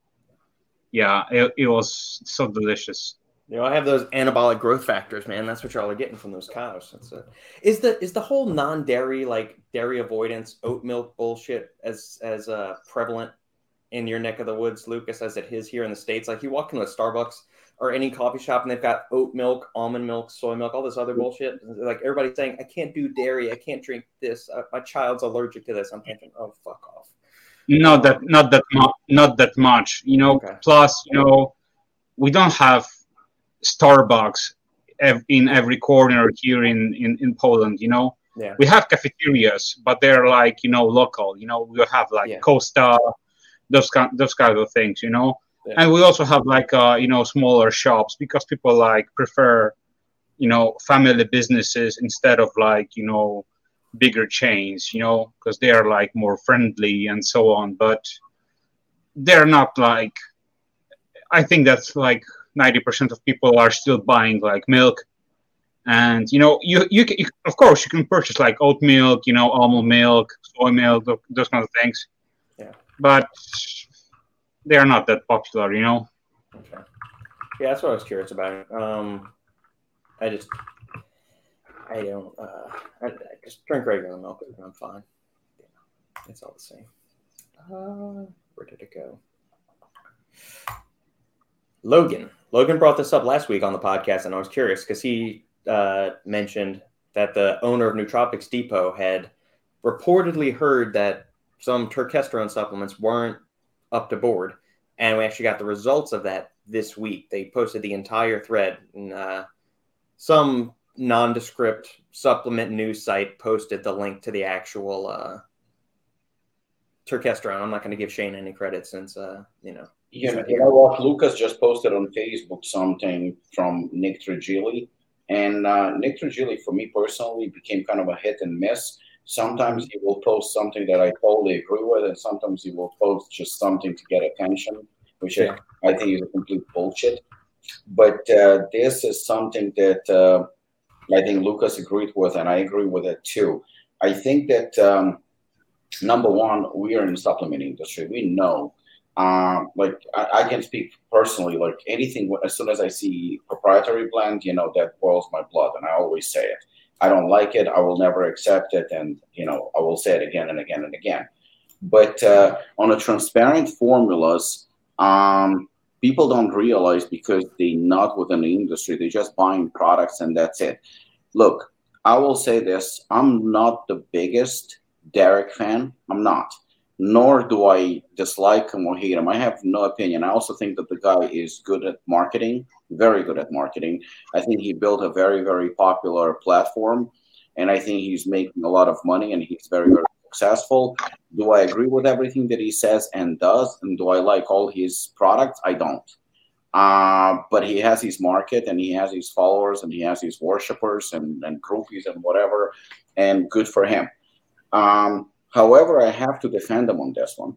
yeah, it, it was so delicious. You know, I have those anabolic growth factors, man. That's what you're all getting from those cows. That's it. Is the is the whole non-dairy, like dairy avoidance, oat milk bullshit as as uh, prevalent in your neck of the woods, Lucas, as it is here in the States? Like you walk into a Starbucks or any coffee shop and they've got oat milk, almond milk, soy milk, all this other bullshit. Like everybody's saying, I can't do dairy. I can't drink this. Uh, my child's allergic to this. I'm thinking, oh, fuck off. Not that, not that, mu- not that much, you know, okay. Plus, you know, we don't have Starbucks ev- in every corner here in, in, in Poland, you know, yeah. We have cafeterias, but they're like, you know, local, you know, we have like yeah. Costa, those kind, those kind of things, you know, yeah. And we also have like, uh, you know, smaller shops because people like prefer, you know, family businesses instead of like, you know, bigger chains, you know, because they are like more friendly and so on, but they're not like, I think that's like ninety percent of people are still buying like milk and, you know, you, you can, of course you can purchase like oat milk, you know, almond milk, soy milk, those kind of things, yeah. But they are not that popular, you know? Okay. Yeah, that's what I was curious about. Um, I just... I don't, uh, I, I just drink regular milk and I'm fine. Yeah, it's all the same. Uh, where did it go? Logan. Logan brought this up last week on the podcast and I was curious because he uh, mentioned that the owner of Nootropics Depot had reportedly heard that some turkesterone supplements weren't up to board. And we actually got the results of that this week. They posted the entire thread and uh, some nondescript supplement news site posted the link to the actual uh, turkesterone. I'm not going to give Shane any credit since, uh, you know. Yeah, you know what? Lucas just posted on Facebook something from Nick Trigilli. And uh, Nick Trigilli, for me personally, became kind of a hit and miss. Sometimes he will post something that I totally agree with, and sometimes he will post just something to get attention, which yeah. I, I think is a complete bullshit. But uh, this is something that... Uh, I think Lucas agreed with, and I agree with it too. I think that, um, number one, we are in the supplement industry. We know, uh, like, I, I can speak personally, like anything, as soon as I see proprietary blend, you know, that boils my blood, and I always say it. I don't like it. I will never accept it, and, you know, I will say it again and again and again. But uh, on a transparent formulas, um, people don't realize because they're not within the industry. They're just buying products and that's it. Look, I will say this. I'm not the biggest Derek fan. I'm not. Nor do I dislike him or hate him. I have no opinion. I also think that the guy is good at marketing, very good at marketing. I think he built a very, very popular platform. And I think he's making a lot of money and he's very, very successful. Do I agree with everything that he says and does? And do I like all his products? I don't. Uh, but he has his market and he has his followers and he has his worshipers and, and groupies and whatever. And good for him. Um, however, I have to defend him on this one.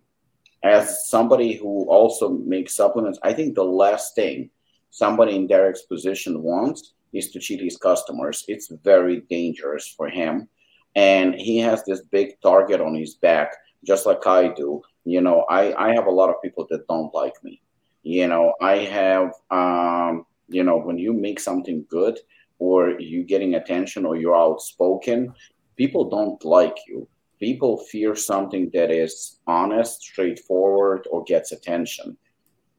As somebody who also makes supplements, I think the last thing somebody in Derek's position wants is to cheat his customers. It's very dangerous for him. And he has this big target on his back, just like I do. You know, I, I have a lot of people that don't like me. You know, I have, um, you know, when you make something good or you're getting attention or you're outspoken, people don't like you. People fear something that is honest, straightforward, or gets attention.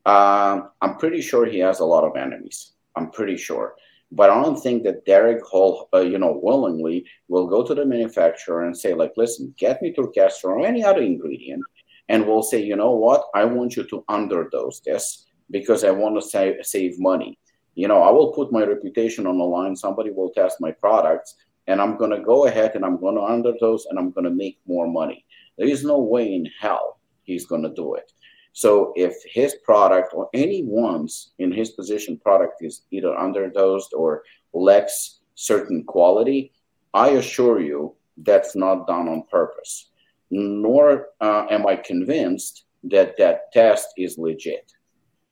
Uh, I'm pretty sure he has a lot of enemies. I'm pretty sure. But I don't think that Derek Hall, uh, you know, willingly will go to the manufacturer and say, like, listen, get me turkesterone or any other ingredient. And we'll say, you know what? I want you to underdose this because I want to save, save money. You know, I will put my reputation on the line. Somebody will test my products and I'm going to go ahead and I'm going to underdose and I'm going to make more money. There is no way in hell he's going to do it. So if his product or anyone's in his position product is either underdosed or lacks certain quality, I assure you that's not done on purpose. Nor uh, am I convinced that that test is legit.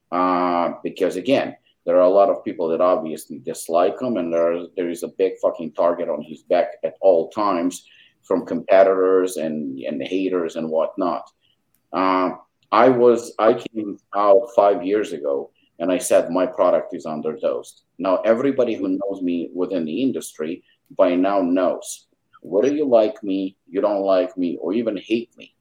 Uh, because, again, There are a lot of people that obviously dislike him, and there are, there is a big fucking target on his back at all times from competitors and, and haters and whatnot. Uh, I was I came out five years ago, and I said my product is underdosed. Now, everybody who knows me within the industry by now knows, whether you like me, you don't like me, or even hate me,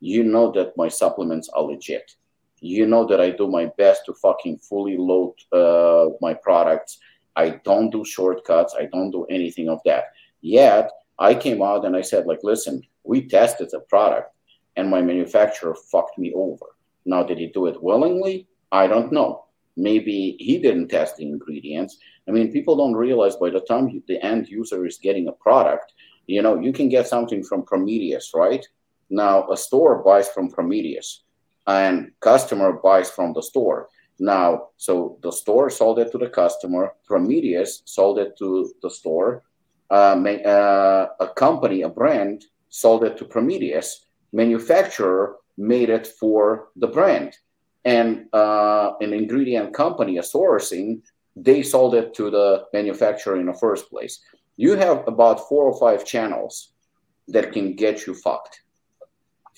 you know that my supplements are legit. You know that I do my best to fucking fully load uh, my products. I don't do shortcuts. I don't do anything of that. Yet, I came out and I said, like, listen, we tested the product, and my manufacturer fucked me over. Now, did he do it willingly? I don't know. Maybe he didn't test the ingredients. I mean, people don't realize by the time the end user is getting a product, you know, you can get something from Prometheus, right? Now, a store buys from Prometheus, and customer buys from the store. Now, so the store sold it to the customer. Prometheus sold it to the store. Uh, ma- uh, a company, a brand, sold it to Prometheus. Manufacturer made it for the brand. And uh, an ingredient company, a sourcing, they sold it to the manufacturer in the first place. You have about four or five channels that can get you fucked.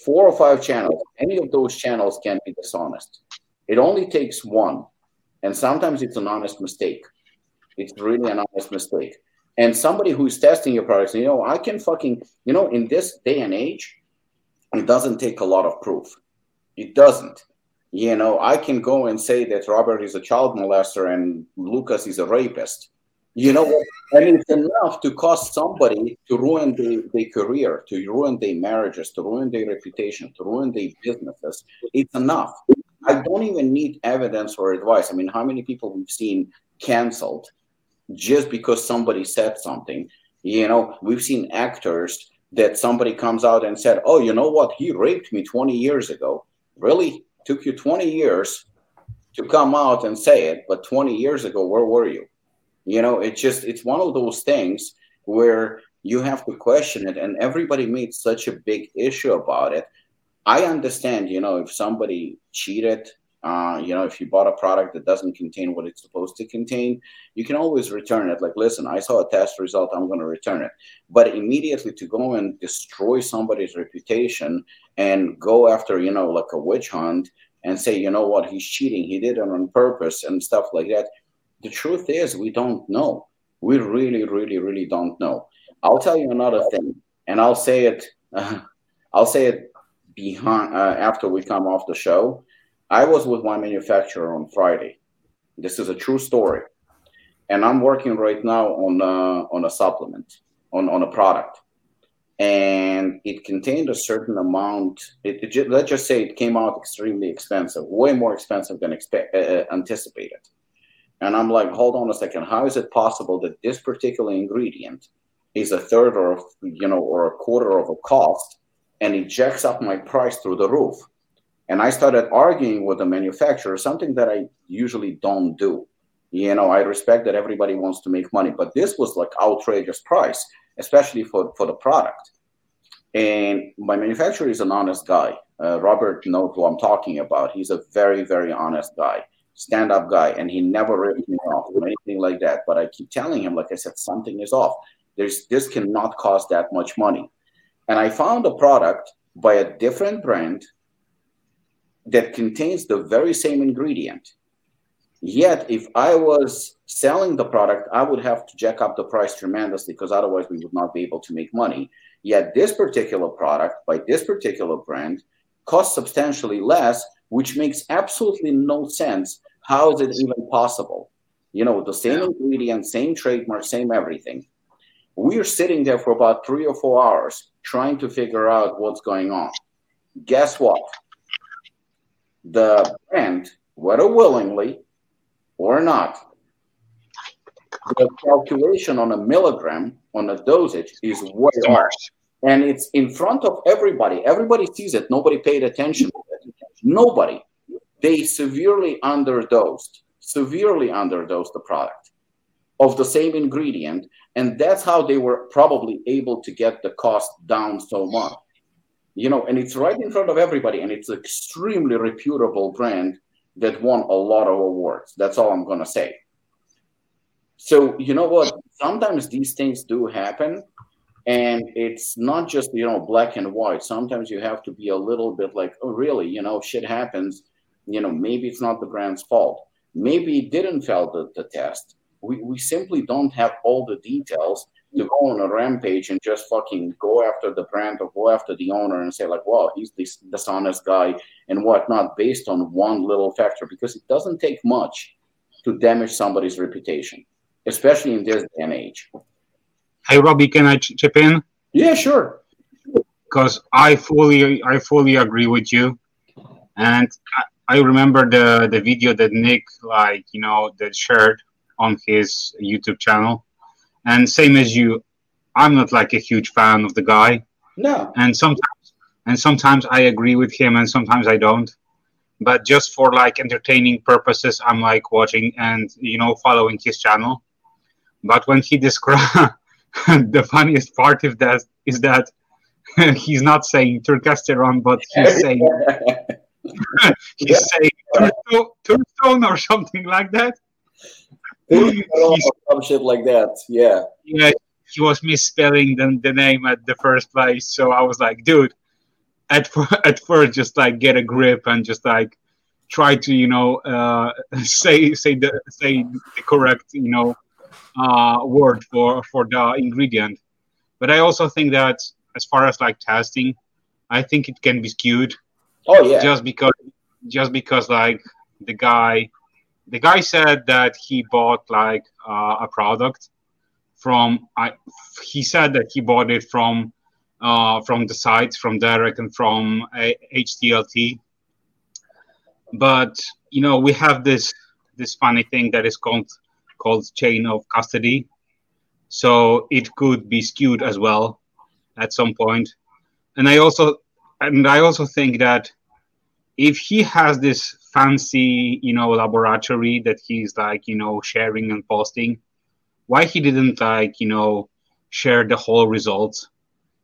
Four or five channels. Any of those channels can be dishonest. It only takes one. And sometimes it's an honest mistake. It's really an honest mistake. And somebody who's testing your products, you know, I can fucking, you know, in this day and age, it doesn't take a lot of proof. It doesn't. You know, I can go and say that Robert is a child molester and Lucas is a rapist. You know, and it's enough to cause somebody to ruin their career, to ruin their marriages, to ruin their reputation, to ruin their businesses. It's enough. I don't even need evidence or advice. I mean, how many people we've seen canceled just because somebody said something? You know, we've seen actors that somebody comes out and said, oh, you know what? He raped me twenty years ago. Really? Took you twenty years to come out and say it, but twenty years ago, where were you? You know, it's just, it's one of those things where you have to question it, and everybody made such a big issue about it. I understand, you know, if somebody cheated, uh, you know, if you bought a product that doesn't contain what it's supposed to contain, you can always return it. Like, listen, I saw a test result, I'm going to return it. But immediately to go and destroy somebody's reputation and go after, you know, like a witch hunt and say, you know what, he's cheating, he did it on purpose and stuff like that. The truth is, we don't know. We really, really, really don't know. I'll tell you another thing, and I'll say it. Uh, I'll say it behind uh, after we come off the show. I was with my manufacturer on Friday. This is a true story, and I'm working right now on uh, on a supplement, on, on a product, and it contained a certain amount. It, it just, let's just say it came out extremely expensive, way more expensive than expe- uh, anticipated. And I'm like, hold on a second. How is it possible that this particular ingredient is a third or, you know, or a quarter of a cost, and it jacks up my price through the roof? And I started arguing with the manufacturer, something that I usually don't do. You know, I respect that everybody wants to make money, but this was like outrageous price, especially for, for the product. And my manufacturer is an honest guy. Uh, Robert knows who I'm talking about. He's a very, very honest guy. Stand-up guy, and he never ripped me off or anything like that. But I keep telling him, like I said, something is off. There's this cannot cost that much money. And I found a product by a different brand that contains the very same ingredient. Yet, if I was selling the product, I would have to jack up the price tremendously because otherwise we would not be able to make money. Yet, this particular product by this particular brand costs substantially less, which makes absolutely no sense. How is it even possible? You know, the same ingredient, same trademark, same everything. We're sitting there for about three or four hours trying to figure out what's going on. Guess what? The brand, whether willingly or not, the calculation on a milligram, on a dosage, is way off. And it's in front of everybody. Everybody sees it. Nobody paid attention to it. Nobody. They severely underdosed, severely underdosed the product of the same ingredient. And that's how they were probably able to get the cost down so much. You know, and it's right in front of everybody. And it's an extremely reputable brand that won a lot of awards. That's all I'm going to say. So, you know what? Sometimes these things do happen, and it's not just, you know, black and white. Sometimes you have to be a little bit like, oh, really? You know, shit happens. You know, maybe it's not the brand's fault. Maybe it didn't fail the, the test. We we simply don't have all the details to go on a rampage and just fucking go after the brand or go after the owner and say like, wow, he's this dishonest guy and whatnot based on one little factor, because it doesn't take much to damage somebody's reputation, especially in this day and age. Hey, Robbie, can I ch- chip in? Yeah, sure. Because I fully, I fully agree with you. And I, I remember the, the video that Nick, like, you know, that shared on his YouTube channel. And same as you, I'm not like a huge fan of the guy. No. And sometimes, and sometimes I agree with him, and sometimes I don't. But just for like entertaining purposes, I'm like watching and, you know, following his channel. But when he described, the funniest part of that is that he's not saying Turcasteron, but he's saying he's yeah. saying Turstone, Turstone or something like that. Some shit like that, yeah. Yeah, he was misspelling the, the name at the first place, so I was like, dude, at at first, just like get a grip and just like try to, you know, uh, say say the say the correct, you know, uh, word for for the ingredient. But I also think that as far as like testing, I think it can be skewed. Oh yeah, just because just because like the guy. The guy said that he bought like uh, a product from. I, he said that he bought it from uh, from the sites, from Derek and from uh, H T L T. But you know, we have this this funny thing that is called called chain of custody, so it could be skewed as well at some point. And I also and I also think that if he has this fancy, you know, laboratory that he's like, you know, sharing and posting, why he didn't like, you know, share the whole results?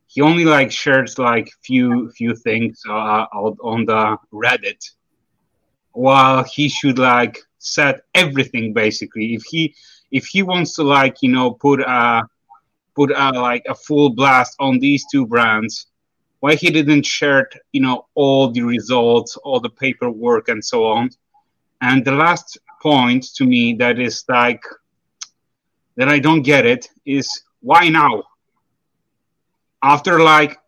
He only like shares like few few things uh, on the Reddit, while he should like set everything basically. If he if he wants to like, you know, put a put a like a full blast on these two brands, why he didn't share, you know, all the results, all the paperwork, and so on. And the last point to me that is like, that I don't get it, is why now? After like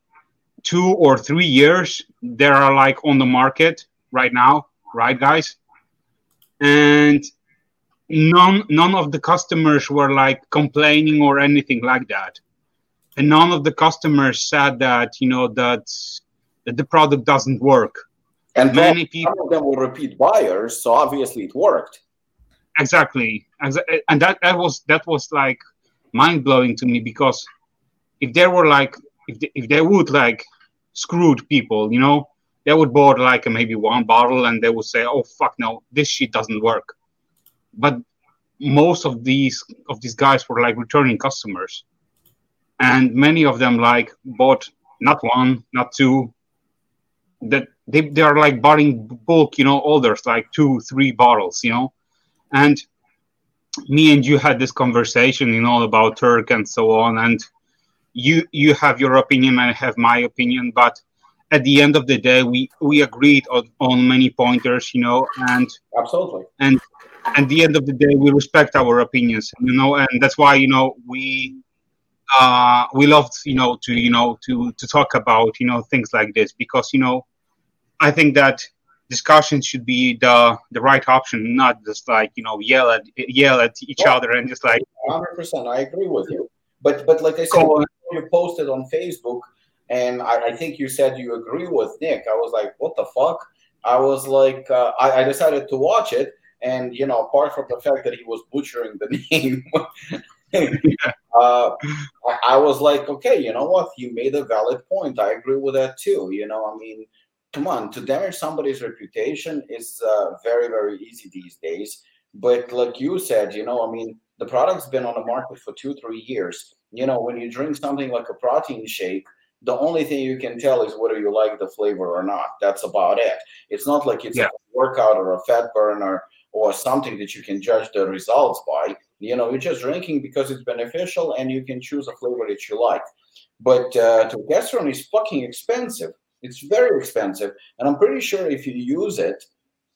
two or three years, they are like on the market right now, right, guys? And none, none of the customers were like complaining or anything like that. And none of the customers said that, you know, that, that the product doesn't work. And many people, some of them were repeat buyers, so obviously it worked. Exactly, and that, that was that was like mind blowing to me, because if there were like if they, if they would like screwed people, you know, they would bought like maybe one bottle and they would say, oh fuck no, this shit doesn't work. But most of these of these guys were like returning customers. And many of them like bought not one, not two. That they they are like buying bulk, you know, orders like two, three bottles, you know. And me and you had this conversation, you know, about Turk and so on. And you you have your opinion, I have my opinion. But at the end of the day, we, we agreed on, on many pointers, you know. And absolutely. And at the end of the day, we respect our opinions, you know. And that's why, you know, we. Uh, we loved, you know, to, you know, to, to talk about, you know, things like this, because, you know, I think that discussion should be the the right option, not just like, you know, yell at yell at each yeah. other and just like. one hundred percent, I agree with you. But but like I said, cool. You posted on Facebook, and I, I think you said you agree with Nick. I was like, what the fuck? I was like, uh, I, I decided to watch it, and you know, apart from the fact that he was butchering the name. uh, I was like, okay, you know what? You made a valid point. I agree with that too. You know, I mean, come on, to damage somebody's reputation is uh, very, very easy these days. But like you said, you know, I mean, the product's been on the market for two, three years. You know, when you drink something like a protein shake, the only thing you can tell is whether you like the flavor or not. That's about it. It's not like it's yeah. a workout or a fat burner or something that you can judge the results by. You know, you're just drinking because it's beneficial and you can choose a flavor that you like. But uh, testosterone is fucking expensive. It's very expensive. And I'm pretty sure if you use it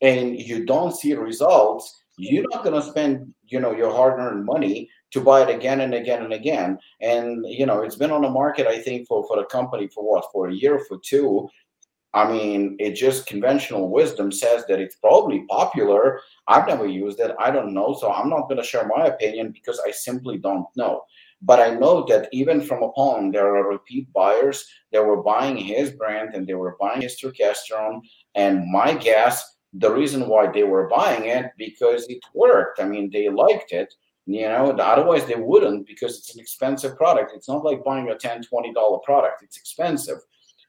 and you don't see results, you're not going to spend, you know, your hard-earned money to buy it again and again and again. And, you know, it's been on the market, I think, for, for the company for what, for a year, for two. I mean, it just conventional wisdom says that it's probably popular. I've never used it. I don't know. So I'm not going to share my opinion because I simply don't know. But I know that even from Upon, there are repeat buyers that were buying his brand and they were buying his testosterone. And my guess, the reason why they were buying it, because it worked. I mean, they liked it, you know, otherwise they wouldn't, because it's an expensive product. It's not like buying a ten dollars, twenty dollars product. It's expensive.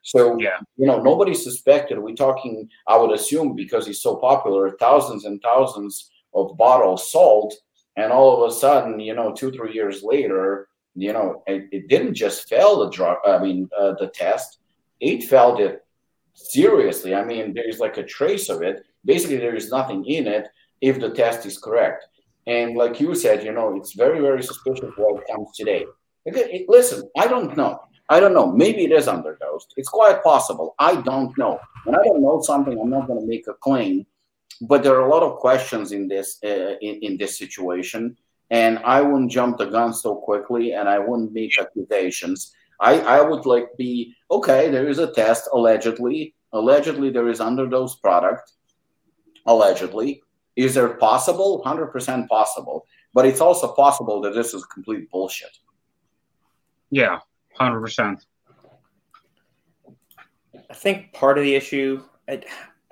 So, yeah. you know, nobody suspected. We're talking, I would assume, because it's so popular, thousands and thousands of bottles sold. And all of a sudden, you know, two, three years later, you know, it, it didn't just fail the drug. I mean, uh, the test, it failed it seriously. I mean, there's like a trace of it. Basically, there is nothing in it if the test is correct. And like you said, you know, it's very, very suspicious what comes today. It, listen, I don't know. I don't know. Maybe it is underdosed. It's quite possible. I don't know. When I don't know something, I'm not going to make a claim. But there are a lot of questions in this uh, in, in this situation, and I wouldn't jump the gun so quickly, and I wouldn't make accusations. I, I would like be, okay, there is a test, allegedly. Allegedly, there is underdose product, allegedly. Is it possible? one hundred percent possible. But it's also possible that this is complete bullshit. Yeah, one hundred percent. I think part of the issue... I,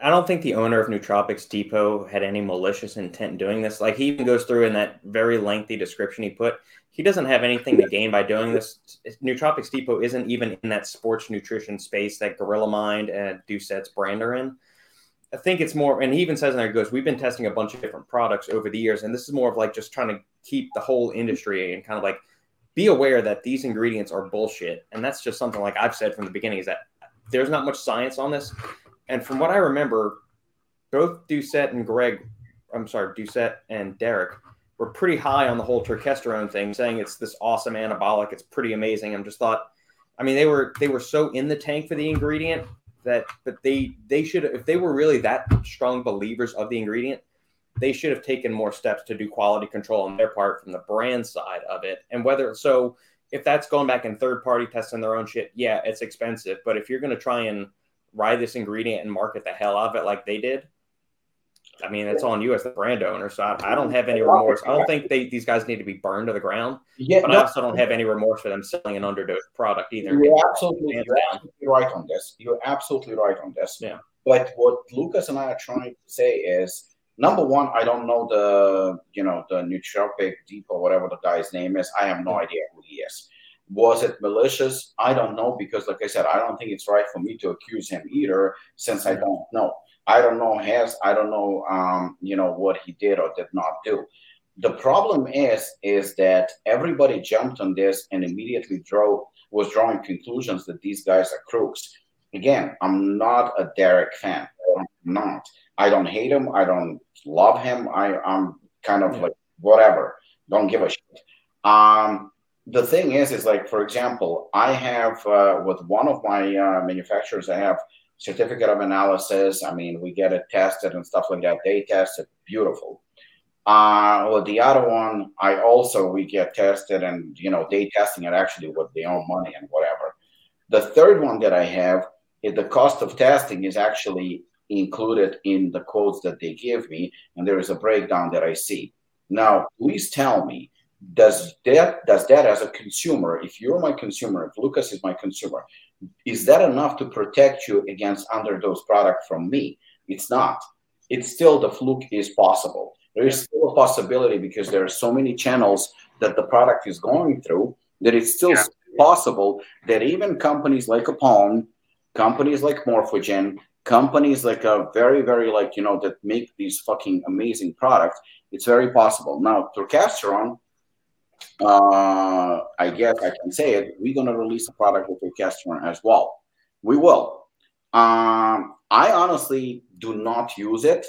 I don't think the owner of Nootropics Depot had any malicious intent in doing this. Like, he even goes through in that very lengthy description he put, he doesn't have anything to gain by doing this. Nootropics Depot isn't even in that sports nutrition space that Gorilla Mind and Doucette's brand are in. I think it's more, and he even says in there, he goes, we've been testing a bunch of different products over the years, and this is more of like just trying to keep the whole industry and kind of like be aware that these ingredients are bullshit. And that's just something like I've said from the beginning, is that there's not much science on this. And from what I remember, both Doucette and Greg, I'm sorry, Doucette and Derek were pretty high on the whole terkesterone thing, saying it's this awesome anabolic. It's pretty amazing. I'm just thought, I mean, they were they were so in the tank for the ingredient that, but they they should, if they were really that strong believers of the ingredient, they should have taken more steps to do quality control on their part from the brand side of it. And whether, so if that's going back and third party testing their own shit, yeah, it's expensive. But if you're going to try and ride this ingredient and market the hell out of it like they did, I mean, it's on you as the brand owner. So I, I don't have any remorse. I don't think they, these guys need to be burned to the ground. Yeah, but no, I also don't have any remorse for them selling an underdose product either. You're absolutely, you're absolutely right on this. You're absolutely right on this. Yeah. But what Lucas and I are trying to say is, number one, I don't know the, you know, the Nootropics Depot, whatever the guy's name is. I have no idea who he is. Was it malicious? I don't know, because like I said, I don't think it's right for me to accuse him either, since I don't know. I don't know his, I don't know, um, you know, what he did or did not do. The problem is, is that everybody jumped on this and immediately drove, was drawing conclusions that these guys are crooks. Again, I'm not a Derek fan. I'm not. I don't hate him. I don't love him. I, I'm kind of like, whatever. Don't give a shit. Um, The thing is, is like, for example, I have uh, with one of my uh, manufacturers, I have certificate of analysis. I mean, we get it tested and stuff like that. They test it. Beautiful. Uh, with the other one, I also, we get tested and, you know, they testing it actually with their own money and whatever. The third one that I have, is the cost of testing is actually included in the quotes that they give me. And there is a breakdown that I see. Now, please tell me, Does that does that as a consumer, if you're my consumer, if Lucas is my consumer, is that enough to protect you against underdose product from me? It's not. It's still, the fluke is possible. There is still a possibility, because there are so many channels that the product is going through, that it's still yeah. possible that even companies like Upon, companies like Morphogen, companies like a very, very like, you know, that make these fucking amazing products, it's very possible. Now, terkesterone, uh, I guess I can say it, we're going to release a product with orchestrant as well. We will. Um, I honestly do not use it.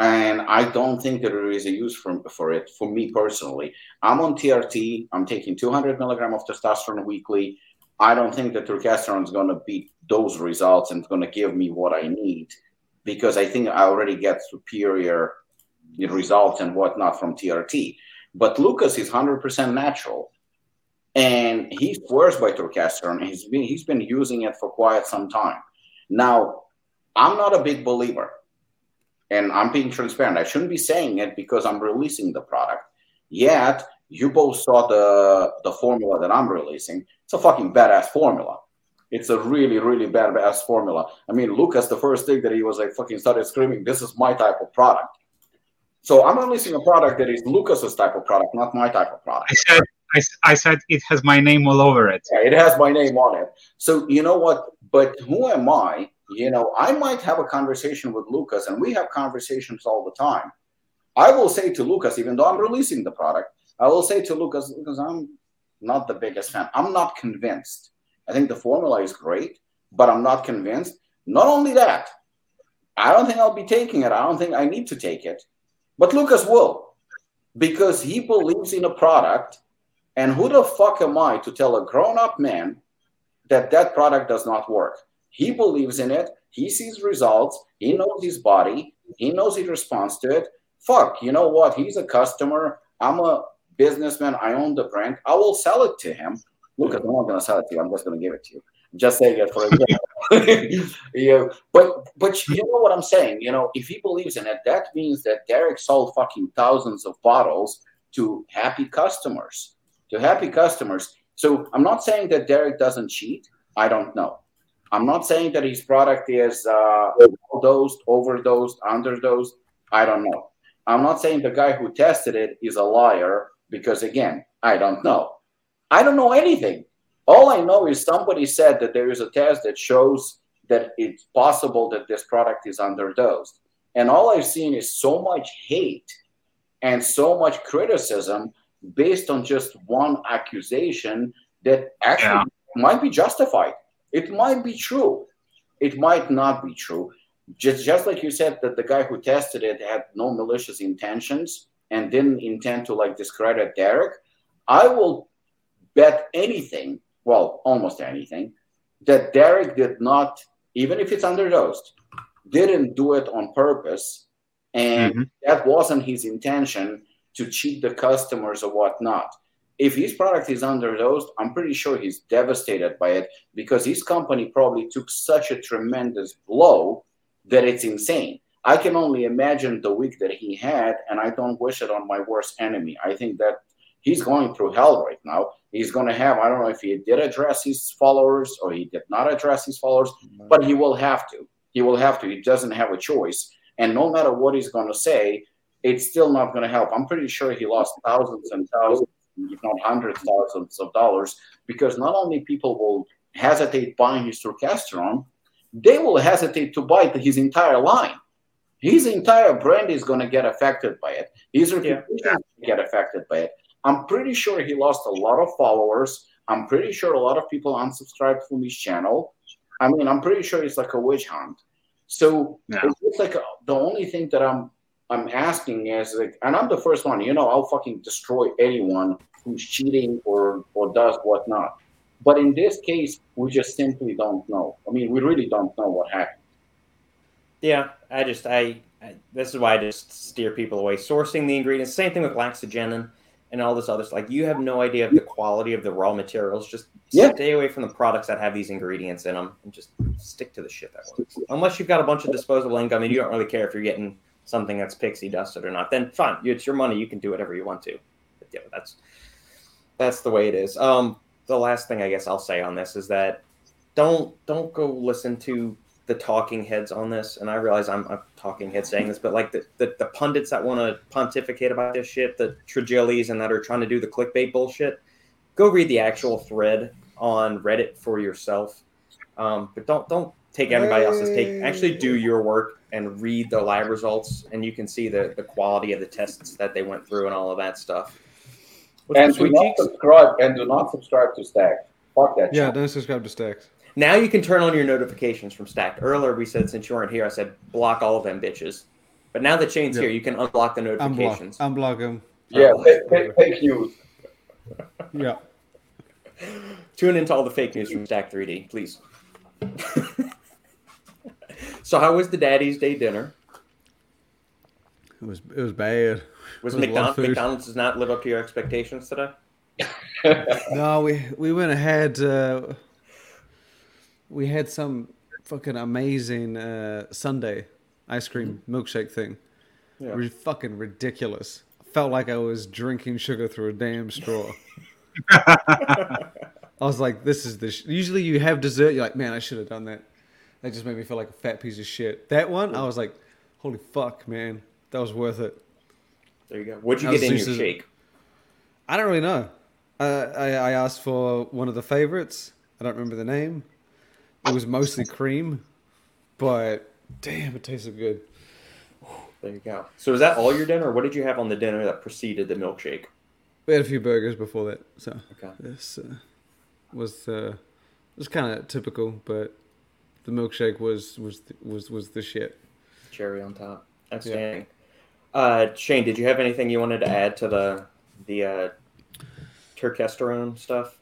And I don't think there is a use for, for it, for me personally. I'm on T R T. I'm taking two hundred milligrams of testosterone weekly. I don't think that turcasterone is going to beat those results and going to give me what I need, because I think I already get superior results and whatnot from T R T. But Lucas is one hundred percent natural, and he swears by turcasterone. He's been, he's been using it for quite some time. Now, I'm not a big believer. And I'm being transparent. I shouldn't be saying it because I'm releasing the product. Yet, you both saw the, the formula that I'm releasing. It's a fucking badass formula. It's a really, really badass formula. I mean, Lucas, the first thing that he was like fucking started screaming, this is my type of product. So I'm releasing a product that is Lucas's type of product, not my type of product. I said, I, I said it has my name all over it. Yeah, it has my name on it. So you know what? But who am I? You know, I might have a conversation with Lucas, and we have conversations all the time. I will say to Lucas, even though I'm releasing the product, I will say to Lucas, because I'm not the biggest fan. I'm not convinced. I think the formula is great, but I'm not convinced. Not only that, I don't think I'll be taking it. I don't think I need to take it. But Lucas will, because he believes in a product. And who the fuck am I to tell a grown-up man that that product does not work? He believes in it. He sees results. He knows his body. He knows he responds to it. Fuck, you know what? He's a customer. I'm a businessman. I own the brand. I will sell it to him. Look, I'm not going to sell it to you. I'm just going to give it to you. Just saying it for example. yeah. But but you know what I'm saying? You know, if he believes in it, that means that Derek sold fucking thousands of bottles to happy customers. To happy customers. So I'm not saying that Derek doesn't cheat. I don't know. I'm not saying that his product is uh, overdosed, overdosed, underdosed. I don't know. I'm not saying the guy who tested it is a liar because, again, I don't know. I don't know anything. All I know is somebody said that there is a test that shows that it's possible that this product is underdosed. And all I've seen is so much hate and so much criticism based on just one accusation that actually yeah. might be justified. It might be true. It might not be true. Just just like you said that the guy who tested it had no malicious intentions and didn't intend to like discredit Derek, I will bet anything, well, almost anything, that Derek did not, even if it's underdosed, didn't do it on purpose. And mm-hmm. that wasn't his intention to cheat the customers or whatnot. If his product is underdosed, I'm pretty sure he's devastated by it because his company probably took such a tremendous blow that it's insane. I can only imagine the week that he had, and I don't wish it on my worst enemy. I think that he's going through hell right now. He's going to have, I don't know if he did address his followers or he did not address his followers, mm-hmm. but he will have to. He will have to. He doesn't have a choice. And no matter what he's going to say, it's still not going to help. I'm pretty sure he lost thousands and thousands, if not hundreds of thousands of dollars, because not only people will hesitate buying his turcasterone, they will hesitate to buy his entire line. His entire brand is going to get affected by it. His reputation is going to get affected by it. I'm pretty sure he lost a lot of followers. I'm pretty sure a lot of people unsubscribed from his channel. I mean, I'm pretty sure it's like a witch hunt. So yeah. it's like a, the only thing that I'm I'm asking is, like, and I'm the first one, you know, I'll fucking destroy anyone who's cheating or, or does whatnot. But in this case, we just simply don't know. I mean, we really don't know what happened. Yeah, I just, I, I this is why I just steer people away. Sourcing the ingredients, same thing with laxagenin and all this other stuff. Like, you have no idea of the quality of the raw materials. Just yeah. stay away from the products that have these ingredients in them and just stick to the shit that works. Unless you've got a bunch of disposable income and you don't really care if you're getting something that's pixie dusted or not, then fine. It's your money. You can do whatever you want to. But yeah, that's that's the way it is. Um, the last thing I guess I'll say on this is that don't don't go listen to the talking heads on this. And I realize I'm a talking head saying this, but like the the, the pundits that want to pontificate about this shit, the Trigillis and that are trying to do the clickbait bullshit, go read the actual thread on Reddit for yourself. Um, but don't don't take everybody else's take. Actually do your work and read the lab results, and you can see the, the quality of the tests that they went through and all of that stuff. What's and do not cheeks? subscribe and do not subscribe to Stacked. Fuck that. Yeah, shit. Don't subscribe to Stacked. Now you can turn on your notifications from Stacked. Earlier we said, since you weren't here, I said block all of them bitches. But now that Shane's yeah. here, you can unblock the notifications. Unblock, unblock them. Yeah, fake, fake news. Yeah. Tune into all the fake news from Stack three D, please. So, how was the Daddy's Day dinner? It was it was bad. Was, was McDonald's, McDonald's does not live up to your expectations today? No, we we went ahead. Uh, we had some fucking amazing uh, sundae ice cream milkshake thing. Yeah. It was fucking ridiculous. I felt like I was drinking sugar through a damn straw. I was like, this is the sh-. Usually you have dessert, you're like, man, I should have done that. That just made me feel like a fat piece of shit. That one, I was like, holy fuck, man. That was worth it. There you go. What'd you I get in your shake? I don't really know. Uh, I, I asked for one of the favorites. I don't remember the name. It was mostly cream, but damn, it tasted good. There you go. So is that all your dinner? What did you have on the dinner that preceded the milkshake? We had a few burgers before that, so okay. this uh, was uh, was kind of typical, but the milkshake was was was was the shit. Cherry on top. Outstanding. Yeah. Uh, Shane, did you have anything you wanted to add to the the uh, turkesterone stuff?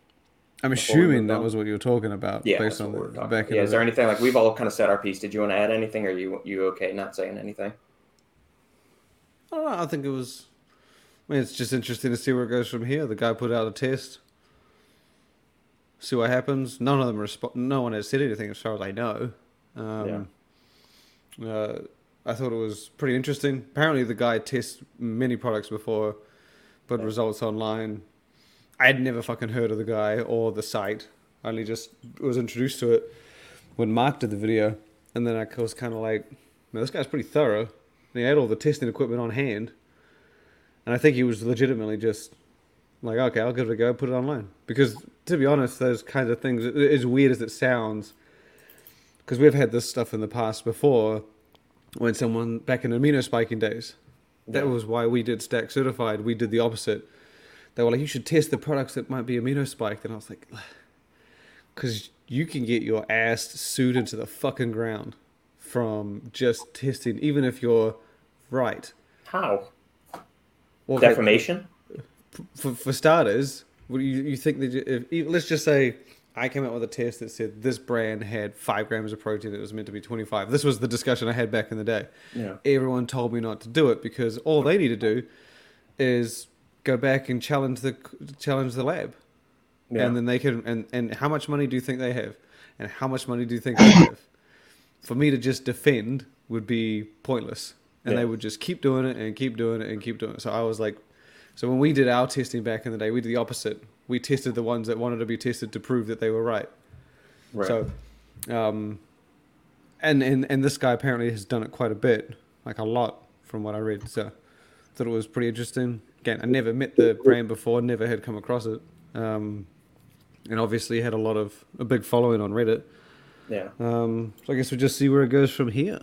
I'm assuming that was what you were talking about. Yeah, based on the back end. Yeah, is there anything like we've all kind of said our piece? Did you want to add anything, or are you you okay not saying anything? I don't know. I think it was. I mean, it's just interesting to see where it goes from here. The guy put out a test. See what happens. None of them respond. No one has said anything as far as I know. Um, yeah. Uh, I thought it was pretty interesting. Apparently, the guy tests many products before, but yeah. results online. I had never fucking heard of the guy or the site. I only just was introduced to it when Mark did the video, and then I was kind of like, "Man, this guy's pretty thorough." And he had all the testing equipment on hand. And I think he was legitimately just like, okay, I'll give it a go, put it online. Because to be honest, those kinds of things, as weird as it sounds, because we've had this stuff in the past before when someone, back in amino spiking days, that was why we did Stack Certified. We did the opposite. They were like, you should test the products that might be amino spiked. And I was like, because you can get your ass sued into the fucking ground from just testing, even if you're right. How? Well, defamation? For, for starters, you, you think that if, if, let's just say I came out with a test that said this brand had five grams of protein that was meant to be twenty-five. This was the discussion I had back in the day. Yeah. Everyone told me not to do it because all they need to do is go back and challenge the challenge the lab, yeah. and then they can. And, and how much money do you think they have? And how much money do you think they have? For me to just defend would be pointless. And yeah. they would just keep doing it and keep doing it and keep doing it. So I was like, so when we did our testing back in the day, we did the opposite. We tested the ones that wanted to be tested to prove that they were right. Right. So, um, and, and, and this guy apparently has done it quite a bit, like a lot from what I read. So I thought it was pretty interesting. Again, I never met the brand before, never had come across it. Um, and obviously had a lot of, a big following on Reddit. Yeah. Um, so I guess we'll just see where it goes from here.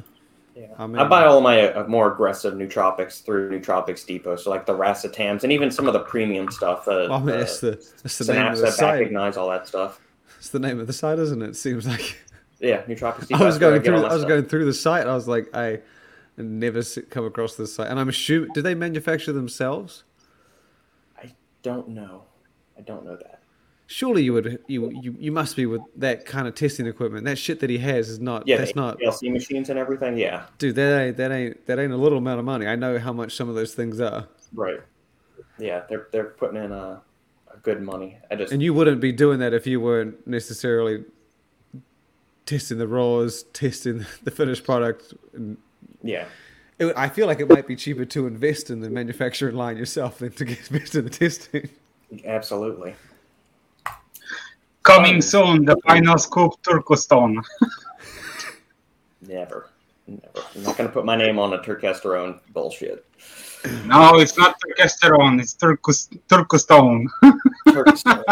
Yeah. I, mean, I buy all my uh, more aggressive nootropics through Nootropics Depot, so like the Racetams and even some of the premium stuff. Uh, oh, man, uh, it's the, it's the name of the site. Recognize all that stuff. It's the name of the site, isn't it? It seems like. Yeah, Nootropics Depot. I was going through. I was stuff. going through the site. And I was like, I never come across this site, and I'm assuming do they manufacture themselves? I don't know. I don't know that. Surely you would you, you you must be with that kind of testing equipment. That shit that he has is not yeah, that's not P L C machines and everything. Yeah, dude, that ain't that ain't that ain't a little amount of money. I know how much some of those things are. Right. Yeah, they're they're putting in a, a good money. I just and you wouldn't be doing that if you weren't necessarily testing the raws, testing the finished product. Yeah. It, I feel like it might be cheaper to invest in the manufacturing line yourself than to invest in the testing. Absolutely. Coming soon, the final scoop Turkestan. Never. Never. I'm not going to put my name on a Turkesterone bullshit. No, it's not Turkesterone. It's Turkus, Turkestan. Turkestan.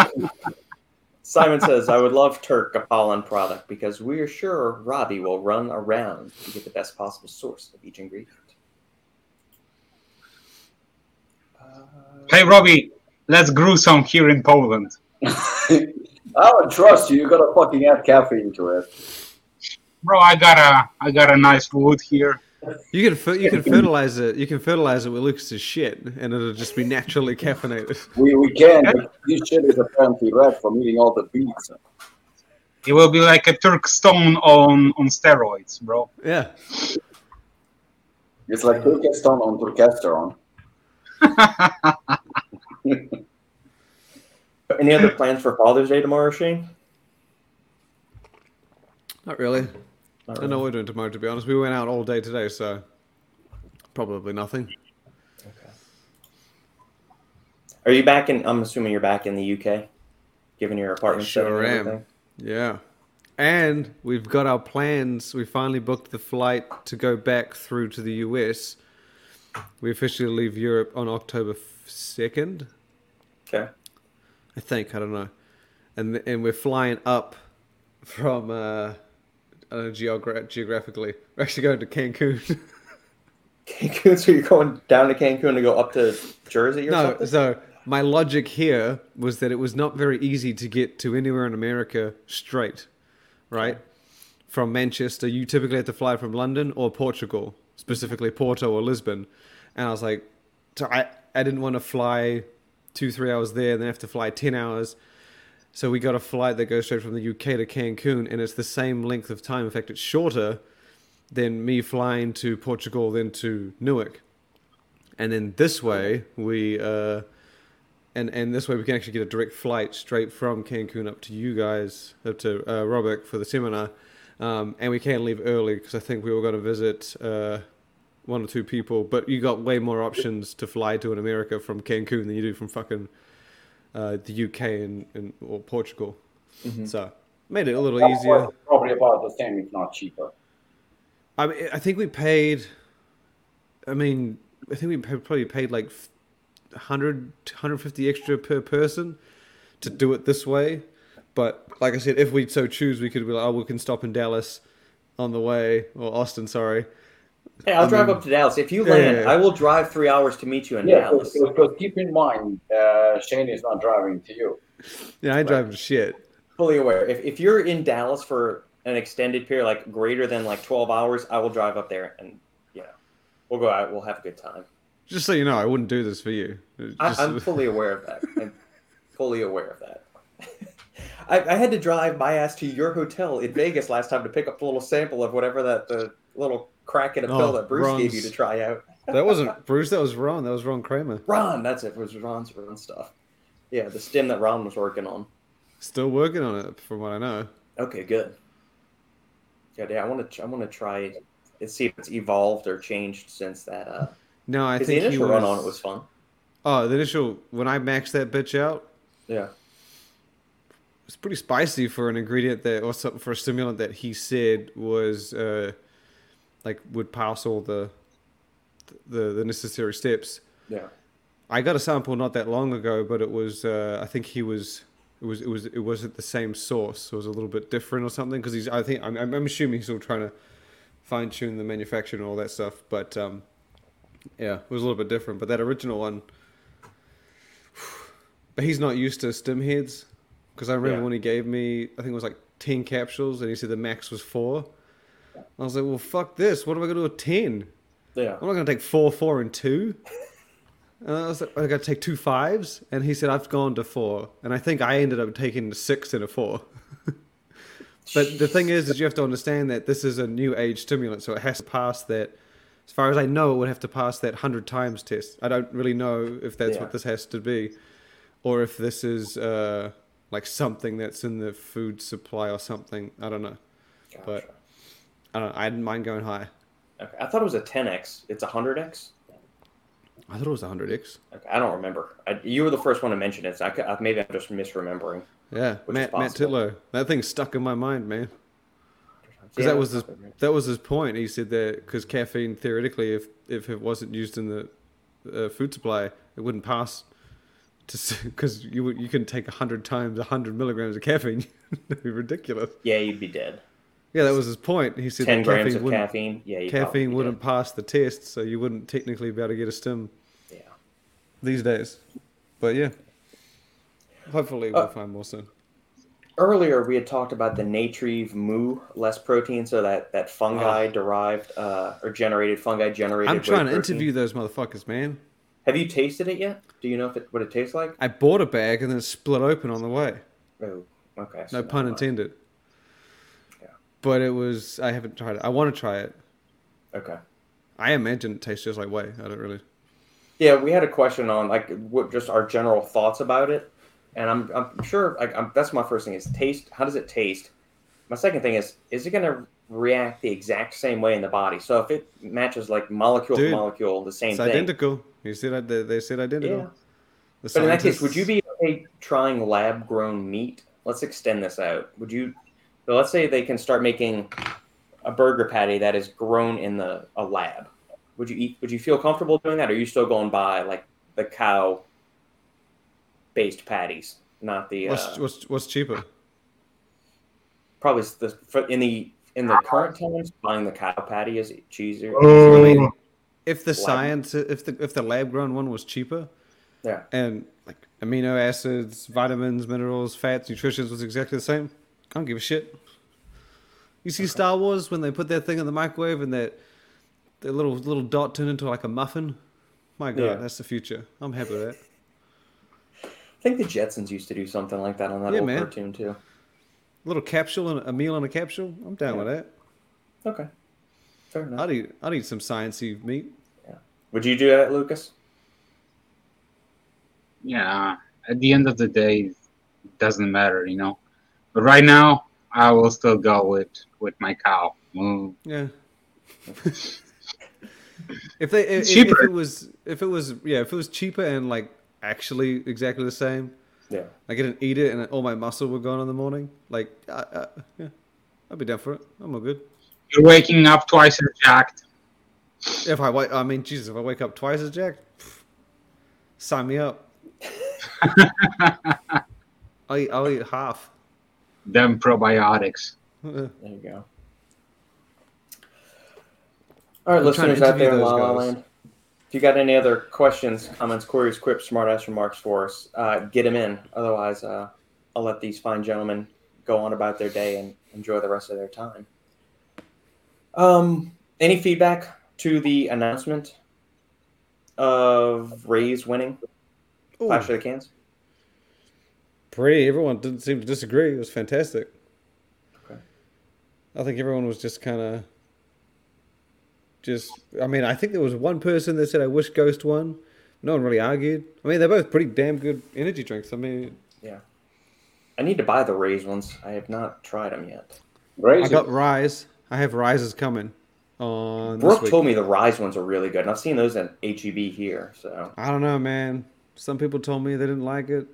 Simon says, I would love Turk, a pollen product, because we are sure Robbie will run around to get the best possible source of each ingredient. Uh... Hey, Robbie. less gruesome here in Poland. I would trust you. You gotta fucking add caffeine to it, bro. I got a, I got a nice wood here. You can, you can fertilize it. You can fertilize it with Lucas's shit, and it'll just be naturally caffeinated. We we can. But this shit is apparently red from eating all the beets. It will be like a Turk stone on, on steroids, bro. Yeah. It's like Turkestan on Turkesterone. Any other plans for Father's Day tomorrow, Shane? Not really. Not really. I don't know what we're doing tomorrow, to be honest. We went out all day today, so probably nothing. Okay. Are you back in, I'm assuming you're back in the U K, given your apartment? I sure am. Everything? Yeah. And we've got our plans. We finally booked the flight to go back through to the U S. We officially leave Europe on October second. Okay. I think. I don't know. And and we're flying up from, uh, I don't know, geogra- geographically. We're actually going to Cancun. Cancun? So you're going down to Cancun to go up to Jersey or no, something? No, so... My logic here was that it was not very easy to get to anywhere in America straight, right? From Manchester, you typically have to fly from London or Portugal, specifically Porto or Lisbon. And I was like, so I, I didn't want to fly two, three hours there and then have to fly ten hours. So we got a flight that goes straight from the U K to Cancun, and it's the same length of time. In fact, it's shorter than me flying to Portugal, then to Newark. And then this way, we... Uh, And and this way we can actually get a direct flight straight from Cancun up to you guys, up to uh, Robert for the seminar. Um, and we can leave early because I think we were going to visit uh, one or two people. But you got way more options to fly to in America from Cancun than you do from fucking uh, the U K and, and or Portugal. Mm-hmm. So made it a little That's easier. Probably about the same, if not cheaper. I mean, I think we paid. I mean, I think we probably paid like. one hundred, one hundred fifty extra per person to do it this way. But like I said, if we so choose, we could be like, oh, we can stop in Dallas on the way, or Austin, sorry. Hey, I'll I drive mean, up to Dallas. If you yeah, land, yeah, yeah. I will drive three hours to meet you in yeah, Dallas. Because so, so keep in mind, uh, Shane is not driving to you. Yeah, I drive to shit. Fully aware. If if you're in Dallas for an extended period, like greater than like twelve hours, I will drive up there and, you know, we'll go out. We'll have a good time. Just so you know, I wouldn't do this for you. Just... I'm fully aware of that. I'm fully aware of that. I, I had to drive my ass to your hotel in Vegas last time to pick up a little sample of whatever that the little crack in a oh, pill that Bruce Ron's... gave you to try out. That wasn't Bruce. That was Ron. That was Ron Kramer. Ron. That's it. It was Ron's Ron stuff. Yeah, the stim that Ron was working on. Still working on it, from what I know. Okay, good. Yeah, yeah. I want to. I want to try and see if it's evolved or changed since that. Uh, No, I think the initial he was... run on it was fun. Oh, the initial when I maxed that bitch out. Yeah, it's pretty spicy for an ingredient that, or something for a stimulant that he said was uh, like would pass all the, the the necessary steps. Yeah, I got a sample not that long ago, but it was uh, I think he was it was it was it wasn't the same source. It was a little bit different or something because he's I think I'm I'm assuming he's still trying to fine tune the manufacture and all that stuff, but. Um, Yeah, it was a little bit different, but that original one. But he's not used to stim heads, because I remember yeah. when he gave me, I think it was like ten capsules, and he said the max was four. Yeah. I was like, well, fuck this. What am I gonna do with ten? Yeah, I'm not gonna take four, four, and two. And I was like, I gotta take two fives, and he said I've gone to four, and I think I ended up taking a six and a four. But the thing is, is you have to understand that this is a new age stimulant, so it has to pass that. As far as I know, it would have to pass that hundred times test. I don't really know if that's yeah. what this has to be, or if this is uh, like something that's in the food supply or something. I don't know, gotcha. But I don't know. I didn't mind going high. Okay, I thought it was a ten x. It's a hundred x. I thought it was a hundred x. Okay, I don't remember. I, you were the first one to mention it. So I, I, maybe I'm just misremembering. Yeah, Matt, Matt Titlow. That thing stuck in my mind, man. Because yeah, that was his, that was his point. He said that because caffeine, theoretically, if if it wasn't used in the uh, food supply, it wouldn't pass. To because you you can take a hundred times a hundred milligrams of caffeine, that'd be ridiculous. Yeah, you'd be dead. Yeah, that was his point. He said ten grams of caffeine. Yeah, caffeine wouldn't pass the test, so you wouldn't technically be able to get a stim. Yeah. These days, but yeah. Hopefully we'll uh, find more soon. Earlier, we had talked about the Natrive Mu, less protein, so that, that fungi-derived oh. uh, or generated, fungi-generated I'm trying to protein. Interview those motherfuckers, man. Have you tasted it yet? Do you know if it, what it tastes like? I bought a bag and then it split open on the way. Oh, okay. So no pun fun. intended. Yeah. But it was, I haven't tried it. I want to try it. Okay. I imagine it tastes just like whey. I don't really. Yeah, we had a question on like what just our general thoughts about it. And I'm I'm sure like I'm, that's my first thing is taste. How does it taste? My second thing is is it going to react the exact same way in the body? So if it matches like molecule Dude, to molecule, the same it's thing. It's identical. You said they, they said identical. Yeah. The but scientists... in that case, would you be okay trying lab grown meat? Let's extend this out. Would you? So let's say they can start making a burger patty that is grown in the a lab. Would you eat? Would you feel comfortable doing that? Or are you still going by like the cow? Based patties, not the. Uh, what's, what's what's cheaper? Probably the in the in the current times, buying the cow patty is cheesier. Oh. I mean, if the lab. science, if the if the lab grown one was cheaper, yeah, and like amino acids, vitamins, minerals, fats, nutrition was exactly the same, I don't give a shit. You see okay. Star Wars when they put that thing in the microwave and that that little little dot turned into like a muffin. My God, yeah. That's the future. I'm happy with that. I think the Jetsons used to do something like that on that yeah, old man. cartoon too. A little capsule and a meal in a capsule. I'm down yeah. with that. Okay, fair enough. I'd eat, I'd eat some sciencey meat. Yeah. Would you do that, Lucas? Yeah. At the end of the day, it doesn't matter, you know. But right now, I will still go with, with my cow. Mm. Yeah. if they if, cheaper. if it was if it was yeah if it was cheaper and like. Actually, exactly the same. Yeah, I didn't eat it, and all my muscle were gone in the morning. Like, I, I, yeah, I'd be down for it. I'm all good. You're waking up twice as jacked. If I wake, I mean, Jesus, if I wake up twice as jacked, pff, sign me up. I'll eat, I'll eat half. Them probiotics. There you go. All right, I'm listeners out there in La La Land. If you got any other questions, comments, queries, quips, smart-ass remarks for us, uh, get them in. Otherwise, uh, I'll let these fine gentlemen go on about their day and enjoy the rest of their time. Um, any feedback to the announcement of Rays winning Ooh. Clash of the Cans? Pretty. Everyone didn't seem to disagree. It was fantastic. Okay. I think everyone was just kind of... Just, I mean, I think there was one person that said, I wish Ghost won. No one really argued. I mean, they're both pretty damn good energy drinks. I mean... Yeah. I need to buy the Rays ones. I have not tried them yet. Rays I got Rise. I have Rises coming on Brooke this week. Told me the Rise ones are really good, and I've seen those at H E B here, so... I don't know, man. Some people told me they didn't like it.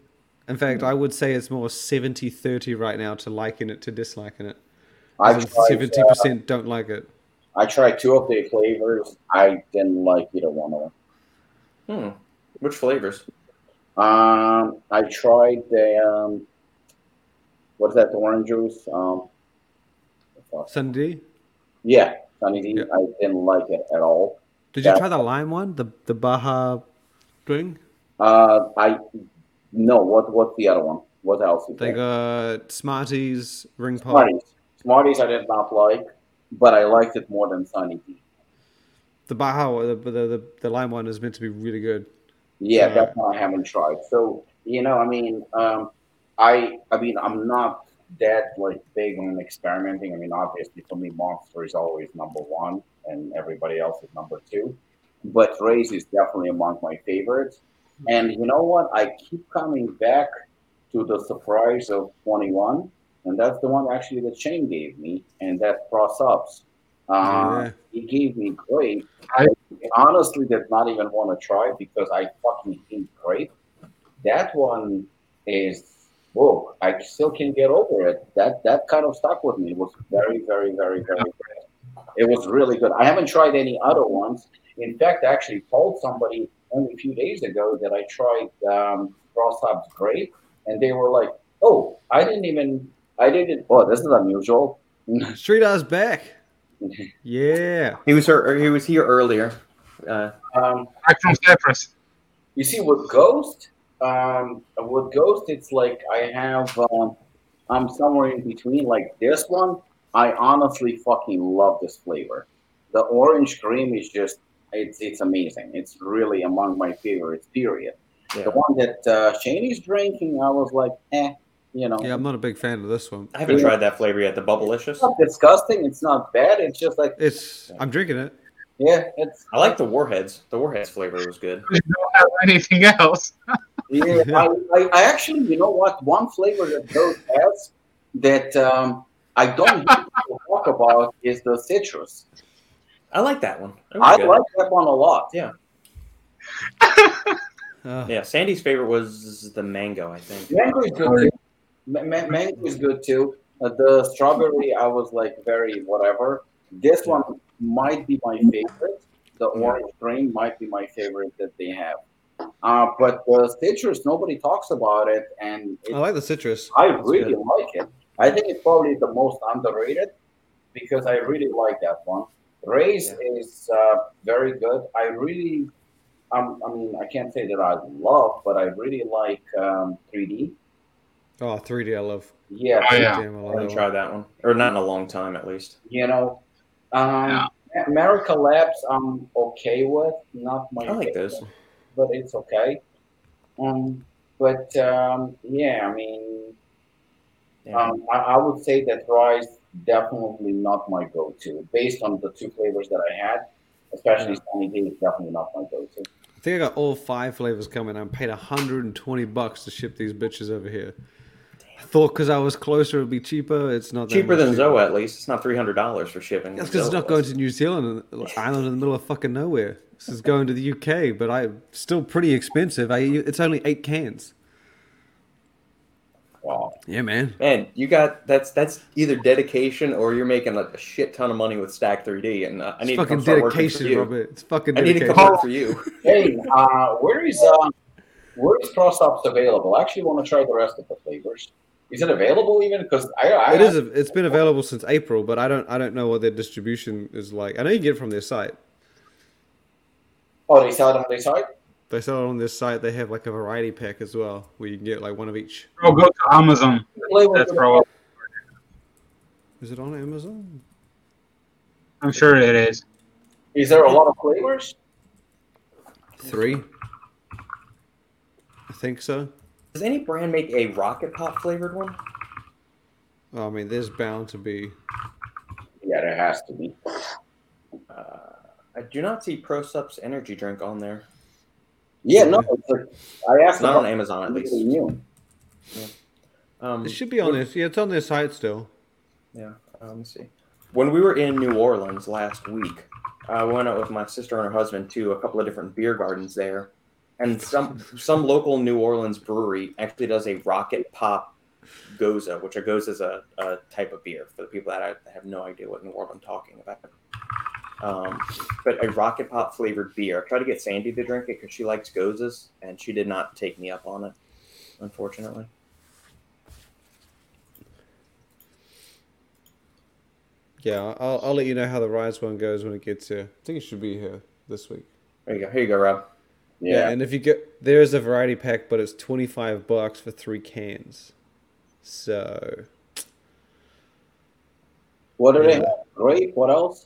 In fact, mm-hmm. I would say it's more seventy thirty right now to liking it to disliking it. I seventy percent uh... don't like it. I tried two of the flavors. I didn't like either one of them. Hmm. Which flavors? Um, I tried the um, what's that? The orange juice. Um, Sunny D. Yeah, Sunny D. Yeah. I didn't like it at all. Did that, you try the lime one? The the Baja drink? Uh, I no. What what's the other one? What else? They there? got Smarties, Ring Pop. Smarties. Smarties. I did not like. But I liked it more than Sunny D. The Baja, the, the the the lime one is meant to be really good. Yeah, uh, that's one I haven't tried. So you know, I mean, um, I I mean, I'm not that like big on experimenting. I mean, obviously for me, Monster is always number one, and everybody else is number two. But Rays is definitely among my favorites. And you know what? I keep coming back to the surprise of twenty-one. And that's the one actually that Shane gave me, and that's Cross Ups. Uh, yeah. He gave me grape. I honestly did not even want to try because I fucking hate grape. That one is, whoa, I still can't get over it. That that kind of stuck with me. It was very, very, very, very good. It was really good. I haven't tried any other ones. In fact, I actually told somebody only a few days ago that I tried um, Cross Ups grape, and they were like, oh, I didn't even... I didn't. Oh, this is unusual. Street Eyes back. Yeah, he was here. He was here earlier. Uh, um, back from Cyprus. You see, with Ghost, um, with Ghost, it's like I have, um, I'm somewhere in between. Like this one, I honestly fucking love this flavor. The orange cream is just, it's it's amazing. It's really among my favorites, period. Yeah. The one that uh, Shane is drinking, I was like, eh, you know. Yeah, I'm not a big fan of this one. I haven't yeah. tried that flavor yet, the Bubblicious. It's not disgusting. It's not bad. It's just like. It's. I'm drinking it. Yeah, it's. I like the Warheads. The Warheads flavor was good. I don't have anything else. yeah, I, I, I actually, you know what? One flavor that Ghost has that um, I don't usually talk about is the citrus. I like that one. That I good. like that one a lot. Yeah. Uh, yeah, Sandy's favorite was the mango, I think. Mango is good. Ma- ma- mango is good too. Uh, the strawberry, I was like very whatever. This one might be my favorite. The orange cream might be my favorite that they have. Uh, but the citrus, nobody talks about it, and it, I like the citrus. I That's really good. like it. I think it's probably the most underrated because I really like that one. Ray's yeah. is uh, very good. I really. I'm, I mean, I can't say that I love, but I really like um, three D. Oh, three D I love. Yeah. Oh, yeah. I haven't tried that one. Or not in a long time, at least. You know, um, yeah. America Labs I'm okay with. Not my I like favorite, this. But it's okay. Um, but, um, yeah, I mean, yeah. Um, I, I would say that Rye's definitely not my go-to, based on the two flavors that I had. Especially Sunny D is definitely not my go-to. I think I got all five flavors coming. I paid one hundred twenty bucks to ship these bitches over here. Damn. I thought because I was closer, it would be cheaper. It's not that cheaper than cheaper. Zoa, at least. It's not three hundred dollars for shipping. That's because it's not going to New Zealand, an island in the middle of fucking nowhere. This is going to the U K, but I still pretty expensive. I it's only eight cans. Wow. Yeah, man. Man, you got that's that's either dedication or you're making like a shit ton of money with Stack three D, and uh, I need it's to fucking come dedication, for Robert. It's fucking dedication. I need to come work for you. Hey, uh, where is uh, where is Cross-Ops available? I actually want to try the rest of the flavors. Is it available even? Because I, I it is. A, it's been available since April, but I don't I don't know what their distribution is like. I know you can get it from their site. Oh, they sell it on their site. They sell it on this site. They have like a variety pack as well, where you can get like one of each. Bro, go to Amazon. That's probably. Is it on Amazon? I'm sure it is. Is there a lot of flavors? Three. I think so. Does any brand make a Rocket Pop flavored one? Well, I mean, there's bound to be. Yeah, there has to be. Uh, I do not see ProSups energy drink on there. Yeah, no. It's like, I asked not on Amazon at least. New. Yeah. Um, it should be on this. Yeah, it's on their site still. Yeah. Um, let me see. When we were in New Orleans last week, I went out with my sister and her husband to a couple of different beer gardens there, and some some local New Orleans brewery actually does a Rocket Pop Goza, which a Goza is a, a type of beer for the people that I have no idea what in the world I'm talking about. Um, but a Rocket Pop flavored beer. I tried to get Sandy to drink it because she likes Gozas, and she did not take me up on it, unfortunately. Yeah, I'll, I'll let you know how the Rise one goes when it gets here. I think it should be here this week. There you go. Here you go, Rob. Yeah, yeah and if you get there is a variety pack, but it's twenty-five bucks for three cans. So, what do yeah. they have? Grape? What else?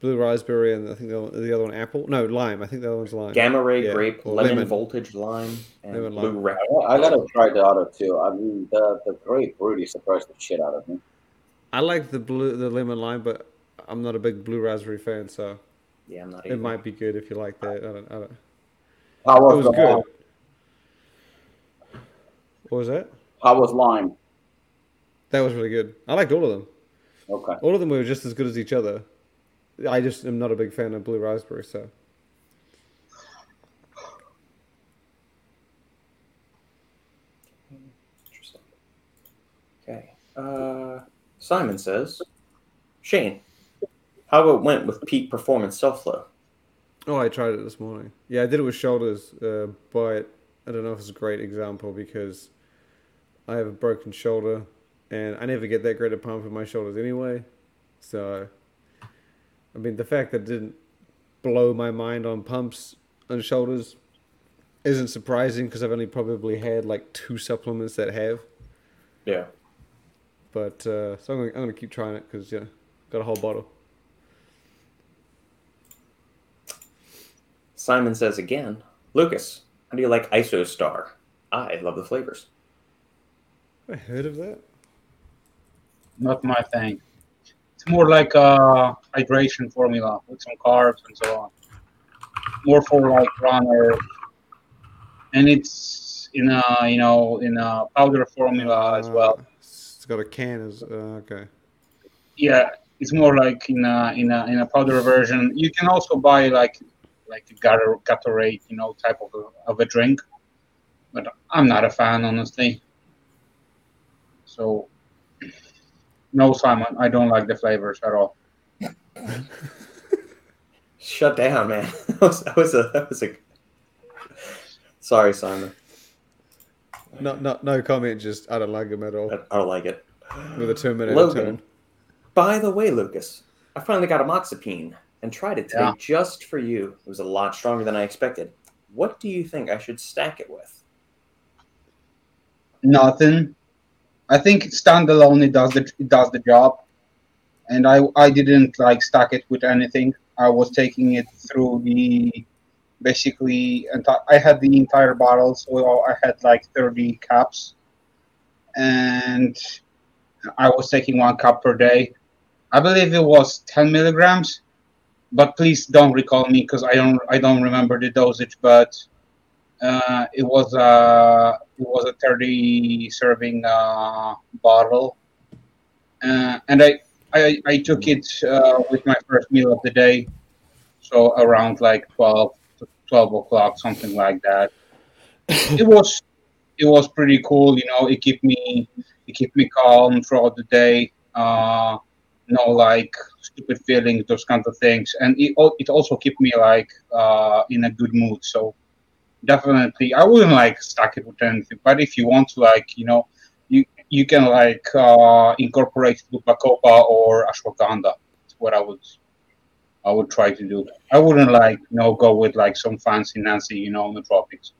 Blue raspberry and I think the, the other one apple. No, lime. I think the other one's lime. Gamma ray, yeah. grape, lemon, lemon voltage, lime, and lemon blue lime. Raspberry. I gotta try the other two. I mean, the, the grape really surprised the shit out of me. I like the blue, the lemon lime, but I'm not a big blue raspberry fan, so yeah, I'm not. It either. Might be good if you like that. I don't. I don't. How was, it was good. Lime? What was that? How was lime? That was really good. I liked all of them. Okay. All of them were just as good as each other. I just am not a big fan of blue raspberry, so. Interesting. Okay. Uh, Simon says, Shane, how it went with Peak Performance Self-Flow? Oh, I tried it this morning. Yeah, I did it with shoulders, uh, but I don't know if it's a great example because I have a broken shoulder and I never get that great a pump in my shoulders anyway, so. I mean, the fact that it didn't blow my mind on pumps and shoulders isn't surprising because I've only probably had like two supplements that have. Yeah. But uh, so I'm gonna, I'm gonna keep trying it because yeah, got a whole bottle. Simon says again, Lucas, how do you like IsoStar? I love the flavors. I heard of that. Not my thing. It's more like a hydration formula with some carbs and so on. More for like runner, and it's in a you know in a powder formula uh, as well. It's got a can as uh, okay. Yeah, it's more like in a in a in a powder version. You can also buy like like a Gatorade, you know, type of a, of a drink, but I'm not a fan, honestly. So, no, Simon, I don't like the flavors at all. Shut down, man. That was, that was a. That was a. Sorry, Simon. No, no, no comment. Just I don't like them at all. I don't like it. With a two-minute Logan, turn. By the way, Lucas, I finally got amoxapine and tried it today yeah. just for you. It was a lot stronger than I expected. What do you think I should stack it with? Nothing. I think standalone it does the it does the job, and I I didn't like stack it with anything. I was taking it through the basically, and I had the entire bottle, so I had like thirty cups, and I was taking one cup per day. I believe it was ten milligrams, but please don't recall me because I don't I don't remember the dosage, but. Uh, it was a it was a thirty serving uh, bottle, uh, and I, I I took it uh, with my first meal of the day, so around like twelve, twelve o'clock, something like that. It was it was pretty cool, you know. It kept me it kept me calm throughout the day. Uh, no like stupid feelings, those kinds of things, and it it also kept me like uh, in a good mood. So. Definitely, I wouldn't like stack it with anything. But if you want to, like you know, you you can like uh, incorporate bacopa or ashwagandha. That's what I would I would try to do. I wouldn't like you know go with like some fancy Nancy you know in the tropics.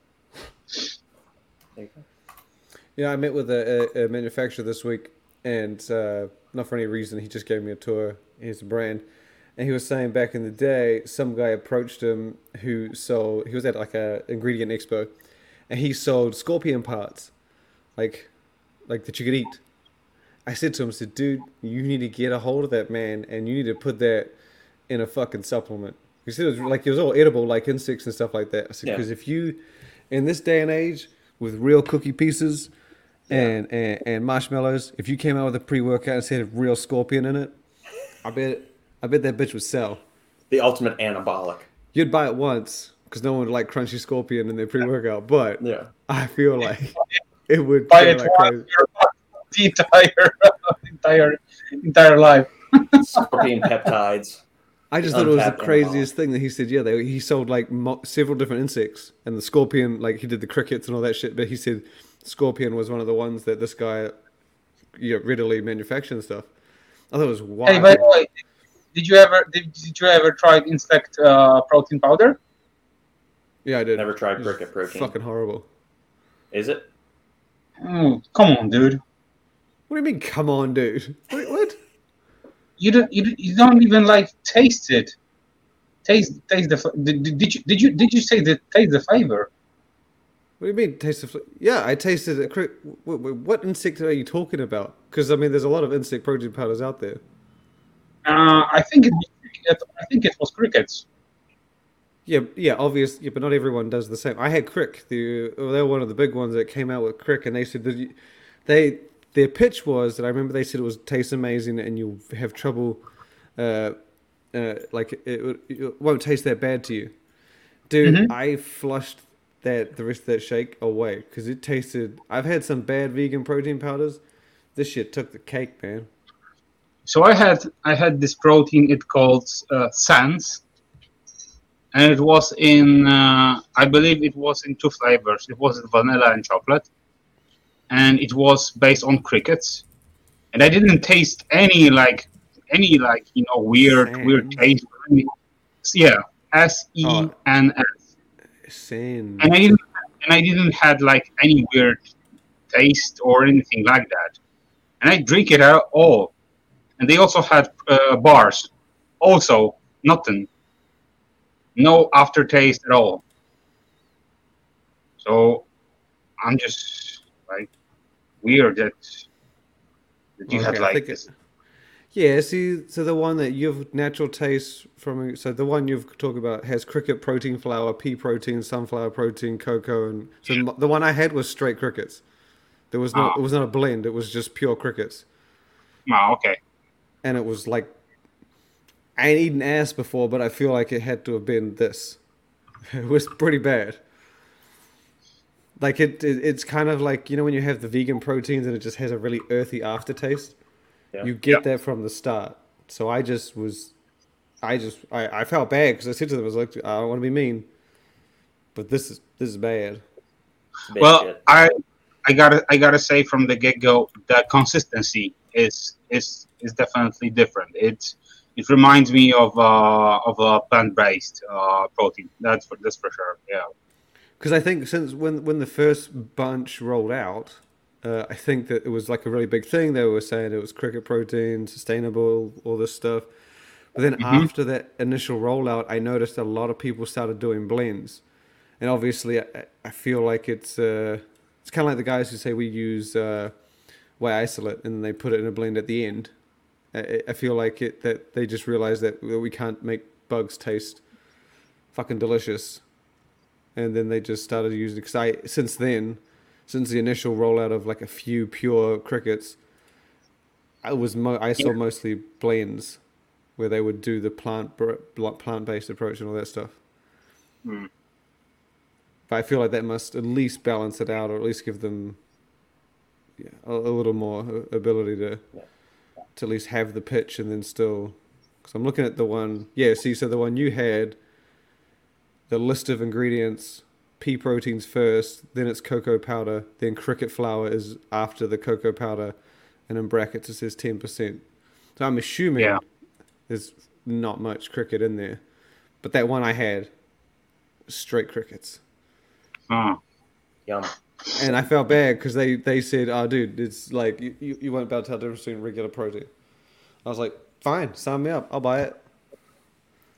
Yeah, I met with a, a, a manufacturer this week, and uh, not for any reason. He just gave me a tour. Here's the brand. And he was saying back in the day, some guy approached him who sold, he was at like a ingredient expo, and he sold scorpion parts, like like that you could eat. I said to him, I said, dude, you need to get a hold of that, man, and you need to put that in a fucking supplement. He said it was like, it was all edible, like insects and stuff like that. I said, because yeah. if you, in this day and age, with real cookie pieces and, yeah. and, and marshmallows, if you came out with a pre-workout and said real scorpion in it, I bet it. I bet that bitch would sell. The ultimate anabolic. You'd buy it once because no one would like crunchy scorpion in their pre-workout, but yeah. I feel like it would buy it like once the entire, entire, entire life. Scorpion peptides. I just thought it was the craziest anabolic. Thing that he said. Yeah, they, he sold like mo- several different insects, and the scorpion, like he did the crickets and all that shit. But he said scorpion was one of the ones that this guy, you know, readily manufactured and stuff. I thought it was wild. Hey, by the way. Did you ever did, did you ever try insect uh, protein powder? Yeah, I did. Never tried cricket protein. Fucking horrible. Is it? Oh, come on, dude. What do you mean, come on, dude? Wait, what? You don't you, you don't even like taste it. Taste taste the did, did you did you did you say the taste the flavor? What do you mean taste the flavor? Yeah, I tasted it. What, what insect are you talking about? Because I mean, there's a lot of insect protein powders out there. Uh, I think it. I think it was crickets. Yeah, yeah, obvious. Yeah, but not everyone does the same. I had Crick. The they were one of the big ones that came out with Crick, and they said that you, they their pitch was that I remember they said it was tastes amazing, and you'll have trouble, uh, uh, like it, it, it won't taste that bad to you, dude. Mm-hmm. I flushed that the rest of that shake away because it tasted. I've had some bad vegan protein powders. This shit took the cake, man. So I had I had this protein. It called uh, Sans, and it was in uh, I believe it was in two flavors. It was vanilla and chocolate, and it was based on crickets. And I didn't taste any like any like you know weird Sans. weird taste. Yeah, S E N S. And I didn't and I didn't had like any weird taste or anything like that. And I drink it at all. And they also had uh, bars. Also, nothing. No aftertaste at all. So, I'm just like weird that, that you okay, had like this. Yeah, see, so the one that you've natural taste from, so the one you've talked about has cricket protein flour, pea protein, sunflower protein, cocoa, and so yeah. The one I had was straight crickets. There was no, oh. It was not a blend. It was just pure crickets. Oh, okay. And it was like, I ain't eaten ass before, but I feel like it had to have been this. It was pretty bad. Like it, it it's kind of like, you know, when you have the vegan proteins and it just has a really earthy aftertaste. You get yeah. that from the start. So I just was, I just, I, I felt bad because I said to them, I was like, I don't want to be mean, but this is, this is bad. Well, I, I gotta, I gotta say from the get go, the consistency is, is, is definitely different. It's, it reminds me of, uh, of a plant-based, uh, protein. That's for, that's for sure. Yeah. Cause I think since when, when the first bunch rolled out, Uh, I think that it was like a really big thing. They were saying it was cricket protein, sustainable, all this stuff. But then mm-hmm. after that initial rollout, I noticed a lot of people started doing blends. And obviously, I, I feel like it's uh, it's kind of like the guys who say we use uh, whey isolate and they put it in a blend at the end. I, I feel like it that they just realized that we can't make bugs taste fucking delicious. And then they just started using it. Because I, since then... Since the initial rollout of like a few pure crickets, I was mo- I saw yeah. mostly blends where they would do the plant br- plant-based approach and all that stuff. Mm. But I feel like that must at least balance it out, or at least give them yeah, a, a little more ability to yeah. to at least have the pitch and then still. Because I'm looking at the one, yeah. See, so the one you had, the list of ingredients. Pea proteins first, then it's cocoa powder, then cricket flour is after the cocoa powder, and in brackets it says ten percent. So I'm assuming yeah. there's not much cricket in there. But that one I had, straight crickets. Mm. Yum. And I felt bad because they, they said, oh, dude, it's like, you, you, you won't be able to tell the difference between regular protein. I was like, fine, sign me up. I'll buy it.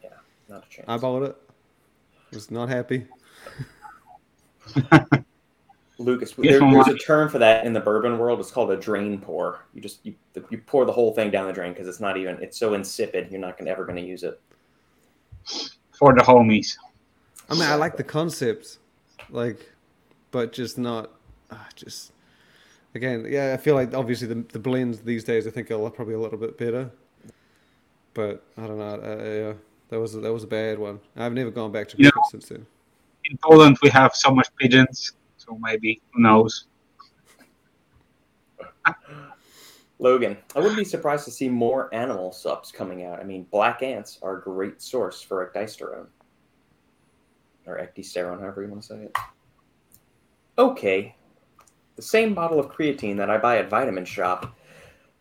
Yeah, not a chance. I bought it. Was not happy. Lucas, there, there's a term for that in the bourbon world. It's called a drain pour. You just you, you pour the whole thing down the drain because it's not even it's so insipid. You're not gonna, ever going to use it for the homies. I mean, I like the concept, like, but just not uh, just again. Yeah, I feel like obviously the the blends these days I think are probably a little bit better, but I don't know. Uh, yeah, that was that was a bad one. I've never gone back to yeah. cricket since then. In Poland, we have so much pigeons, so maybe, who knows? Logan, I wouldn't be surprised to see more animal subs coming out. I mean, black ants are a great source for ecdysterone. Or ecdysterone, however you want to say it. Okay, the same bottle of creatine that I buy at Vitamin Shop.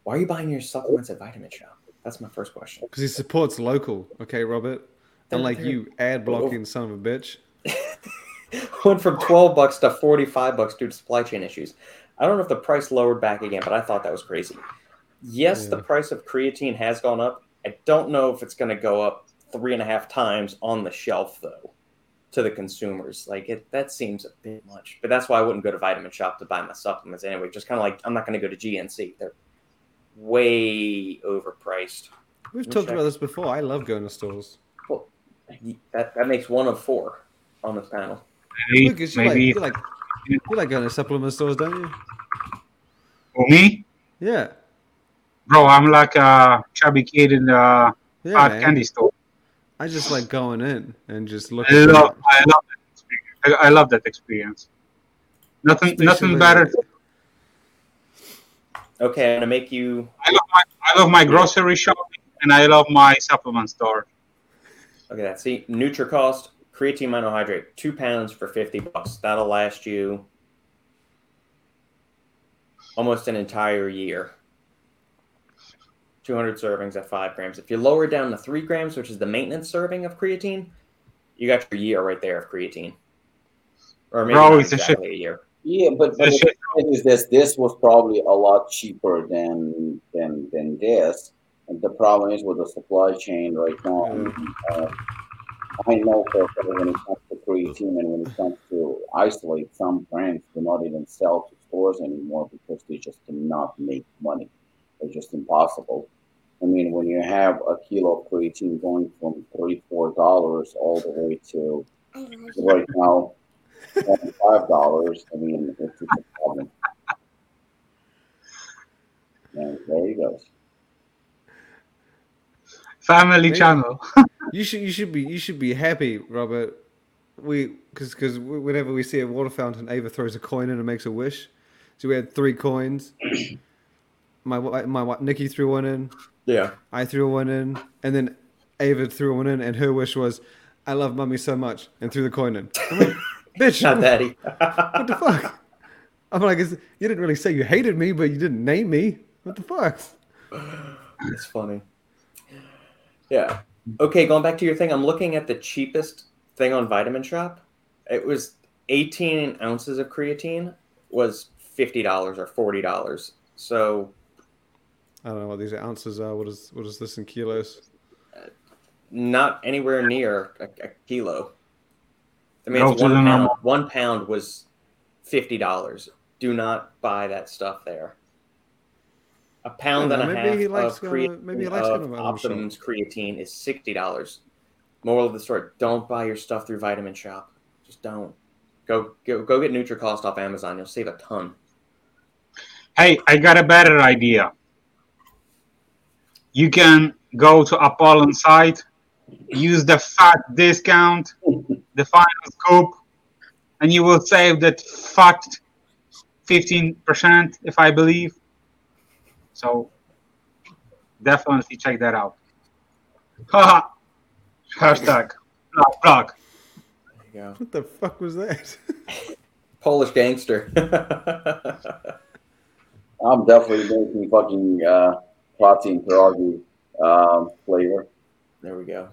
Why are you buying your supplements at Vitamin Shop? That's my first question. Because he supports local, okay, Robert? Unlike you, ad-blocking oh. son of a bitch. Went from twelve bucks to forty-five bucks due to supply chain issues. I don't know if the price lowered back again, but I thought that was crazy. Yes, yeah. The price of creatine has gone up. I don't know if it's going to go up three and a half times on the shelf, though, to the consumers. Like, it, that seems a bit much. But that's why I wouldn't go to Vitamin Shop to buy my supplements anyway. Just kind of like, I'm not going to go to G N C. They're way overpriced. We've Let talked check. about this before. I love going to stores. Cool. That, that makes one of four on this panel. Maybe, Lucas, you maybe. Like, you like, like going to supplement stores, don't you? For me? Yeah. Bro, I'm like a chubby kid in the yeah, hard candy store. I just like going in and just looking. I love, I love that experience. I, I love that experience. Nothing, Especially nothing better. Okay, I'm gonna make you. I love my, I love my grocery shopping, and I love my supplement store. Okay, that's see NutriCost. Creatine monohydrate, two pounds for fifty bucks. That'll last you almost an entire year. two hundred servings at five grams. If you lower down to three grams, which is the maintenance serving of creatine, you got your year right there of creatine. or maybe always exactly a, shit. a year. Yeah, but, but the shit. thing is this: this was probably a lot cheaper than than than this. And the problem is with the supply chain right now. Uh, I know for when it comes to creatine and when it comes to isolate, some brands do not even sell to stores anymore because they just cannot make money. It's just impossible. I mean, when you have a kilo of creatine going from thirty-four dollars all the way to right now twenty-five dollars, I mean, it's a problem. And there you go. Family channel. You should, you should be, you should be happy, Robert. We, because, because whenever we see a water fountain, Ava throws a coin in and makes a wish. So we had three coins. My, my, my Nikki threw one in. Yeah. I threw one in, and then Ava threw one in, and her wish was, "I love Mummy so much," and threw the coin in. I'm like, bitch, not daddy. What the fuck? I'm like, you didn't really say you hated me, but you didn't name me. What the fuck? It's funny. Yeah. Okay, going back to your thing, I'm looking at the cheapest thing on Vitamin Shop. It was eighteen ounces of creatine was fifty dollars or forty dollars. So I don't know what these ounces are. What is what is this in kilos? Not anywhere near a, a kilo. I mean, it's one pound. One pound was fifty dollars. Do not buy that stuff there. A pound and a half of Optimum's creatine is sixty dollars. Moral of the story: don't buy your stuff through Vitamin Shop. Just don't. Go go go get NutriCost off Amazon. You'll save a ton. Hey, I got a better idea. You can go to Apollon site, use the fat discount, the final scoop, and you will save that fat fifteen percent, if I believe. So definitely check that out. Haha. Hashtag. Block, block. There you go. What the fuck was that? Polish gangster. I'm definitely making fucking uh, protein pierogi um, flavor. There we go.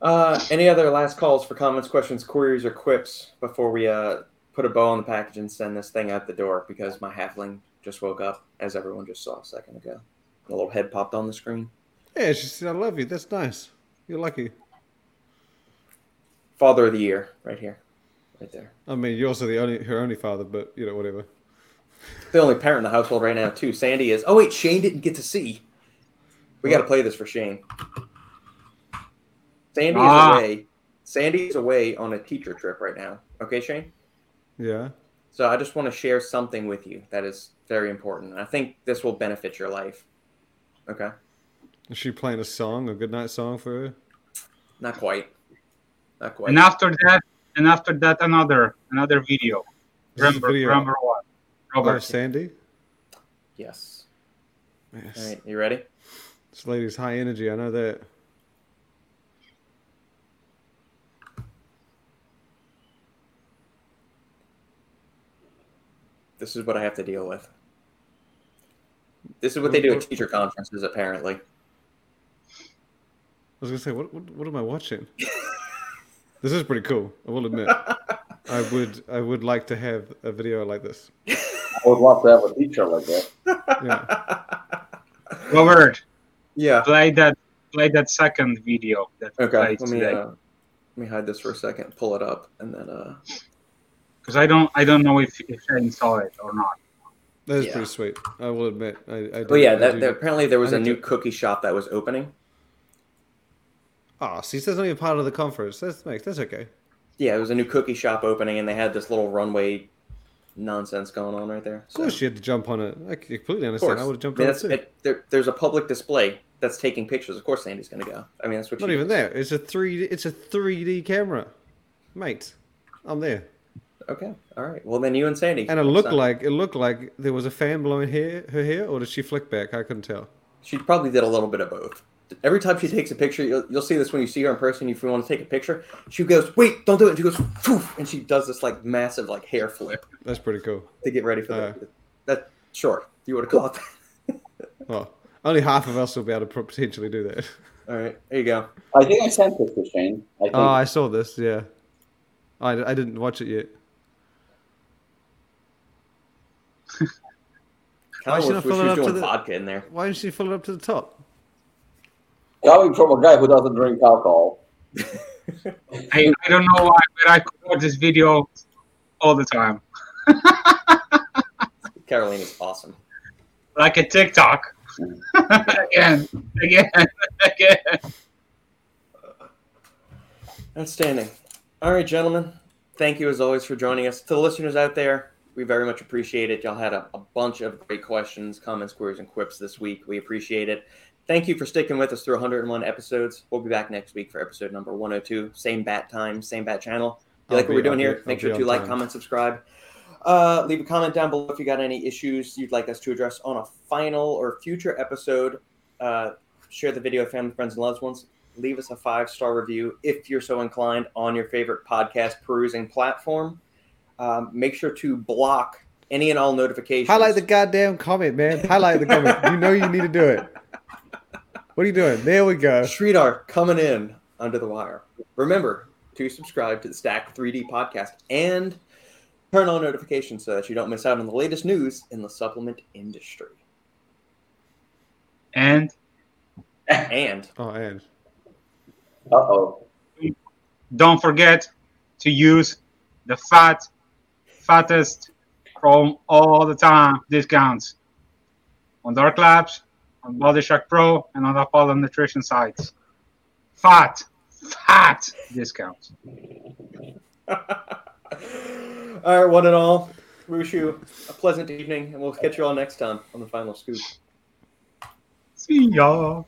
Uh, any other last calls for comments, questions, queries, or quips before we uh, put a bow on the package and send this thing out the door? Because my halfling just woke up, as everyone just saw a second ago. A little head popped on the screen. Yeah, she said, "I love you." That's nice. You're lucky. Father of the year, right here, right there. I mean, you're also the only her only father, but you know, whatever. The only parent in the household right now, too. Sandy is. Oh wait, Shane didn't get to see. We got to play this for Shane. Sandy ah. is away. Sandy is away on a teacher trip right now. Okay, Shane. Yeah. So I just want to share something with you that is very important. I think this will benefit your life. Okay. Is she playing a song, a goodnight song for her? Not quite. Not quite. And after that, and after that, another another video. Remember, video. remember what? Robert, Sandy. Yes. Yes. All right, you ready? This lady's high energy. I know that. This is what I have to deal with. This is what they do at teacher conferences, apparently. I was going to say, what, what what am I watching? This is pretty cool, I will admit. I would I would like to have a video like this. I would love to have a teacher like that. Yeah. Robert, yeah. Play that play that second video that okay, played let me, today. Uh, let me hide this for a second, pull it up, and then... Uh... Because I don't, I don't know if Shane saw it or not. That is yeah. pretty sweet. I will admit. I, I oh yeah, that, I that, apparently there was I a new to... cookie shop that was opening. Oh, see, that's not even part of the conference. That's makes that's okay. Yeah, it was a new cookie shop opening, and they had this little runway nonsense going on right there. So. Of course, you had to jump on it. I completely understand. I would have jumped I mean, on it too. It, there, there's a public display that's taking pictures. Of course, Sandy's going to go. I mean, that's what. Not even there. It's a three. It's a three D camera, mate. I'm there. Okay, all right. Well, then you and Sandy. And it looked Sandy. like it looked like there was a fan blowing hair, her hair, or did she flick back? I couldn't tell. She probably did a little bit of both. Every time she takes a picture, you'll, you'll see this when you see her in person. If you want to take a picture, she goes, "Wait, don't do it." And she goes, "Poof," and she does this like massive like hair flip. That's pretty cool. To get ready for uh, that. That sure, you would have caught that. Well, only half of us will be able to potentially do that. All right, there you go. I think I sent this to Shane. I think. Oh, I saw this. Yeah. I, I didn't watch it yet. Why didn't she fill it up to the vodka in there? Why didn't she fill it up to the top? Coming from a guy who doesn't drink alcohol. I, I don't know why, but I could watch this video all the time. Caroline is awesome. Like a TikTok. again, again, again. Outstanding. All right, gentlemen. Thank you as always for joining us. To the listeners out there, we very much appreciate it. Y'all had a, a bunch of great questions, comments, queries, and quips this week. We appreciate it. Thank you for sticking with us through one hundred one episodes. We'll be back next week for episode number one oh two. Same bat time, same bat channel. If you like what we're doing here, make sure to like, comment, subscribe. Uh, leave a comment down below if you got any issues you'd like us to address on a final or future episode. Uh, share the video with family, friends, and loved ones. Leave us a five-star review if you're so inclined on your favorite podcast perusing platform. Um, make sure to block any and all notifications. Highlight the goddamn comment, man. Highlight the comment. You know you need to do it. What are you doing? There we go. Sridhar coming in under the wire. Remember to subscribe to the Stack three D podcast and turn on notifications so that you don't miss out on the latest news in the supplement industry. And? And. Oh, and. Uh-oh. Don't forget to use the fat, fattest from all the time discounts on Dark Labs, on Body Shack Pro, and on Apollo Nutrition sites. Fat, fat discounts. All right, one and all, we wish you a pleasant evening, and we'll catch you all next time on The Final Scoop. See y'all.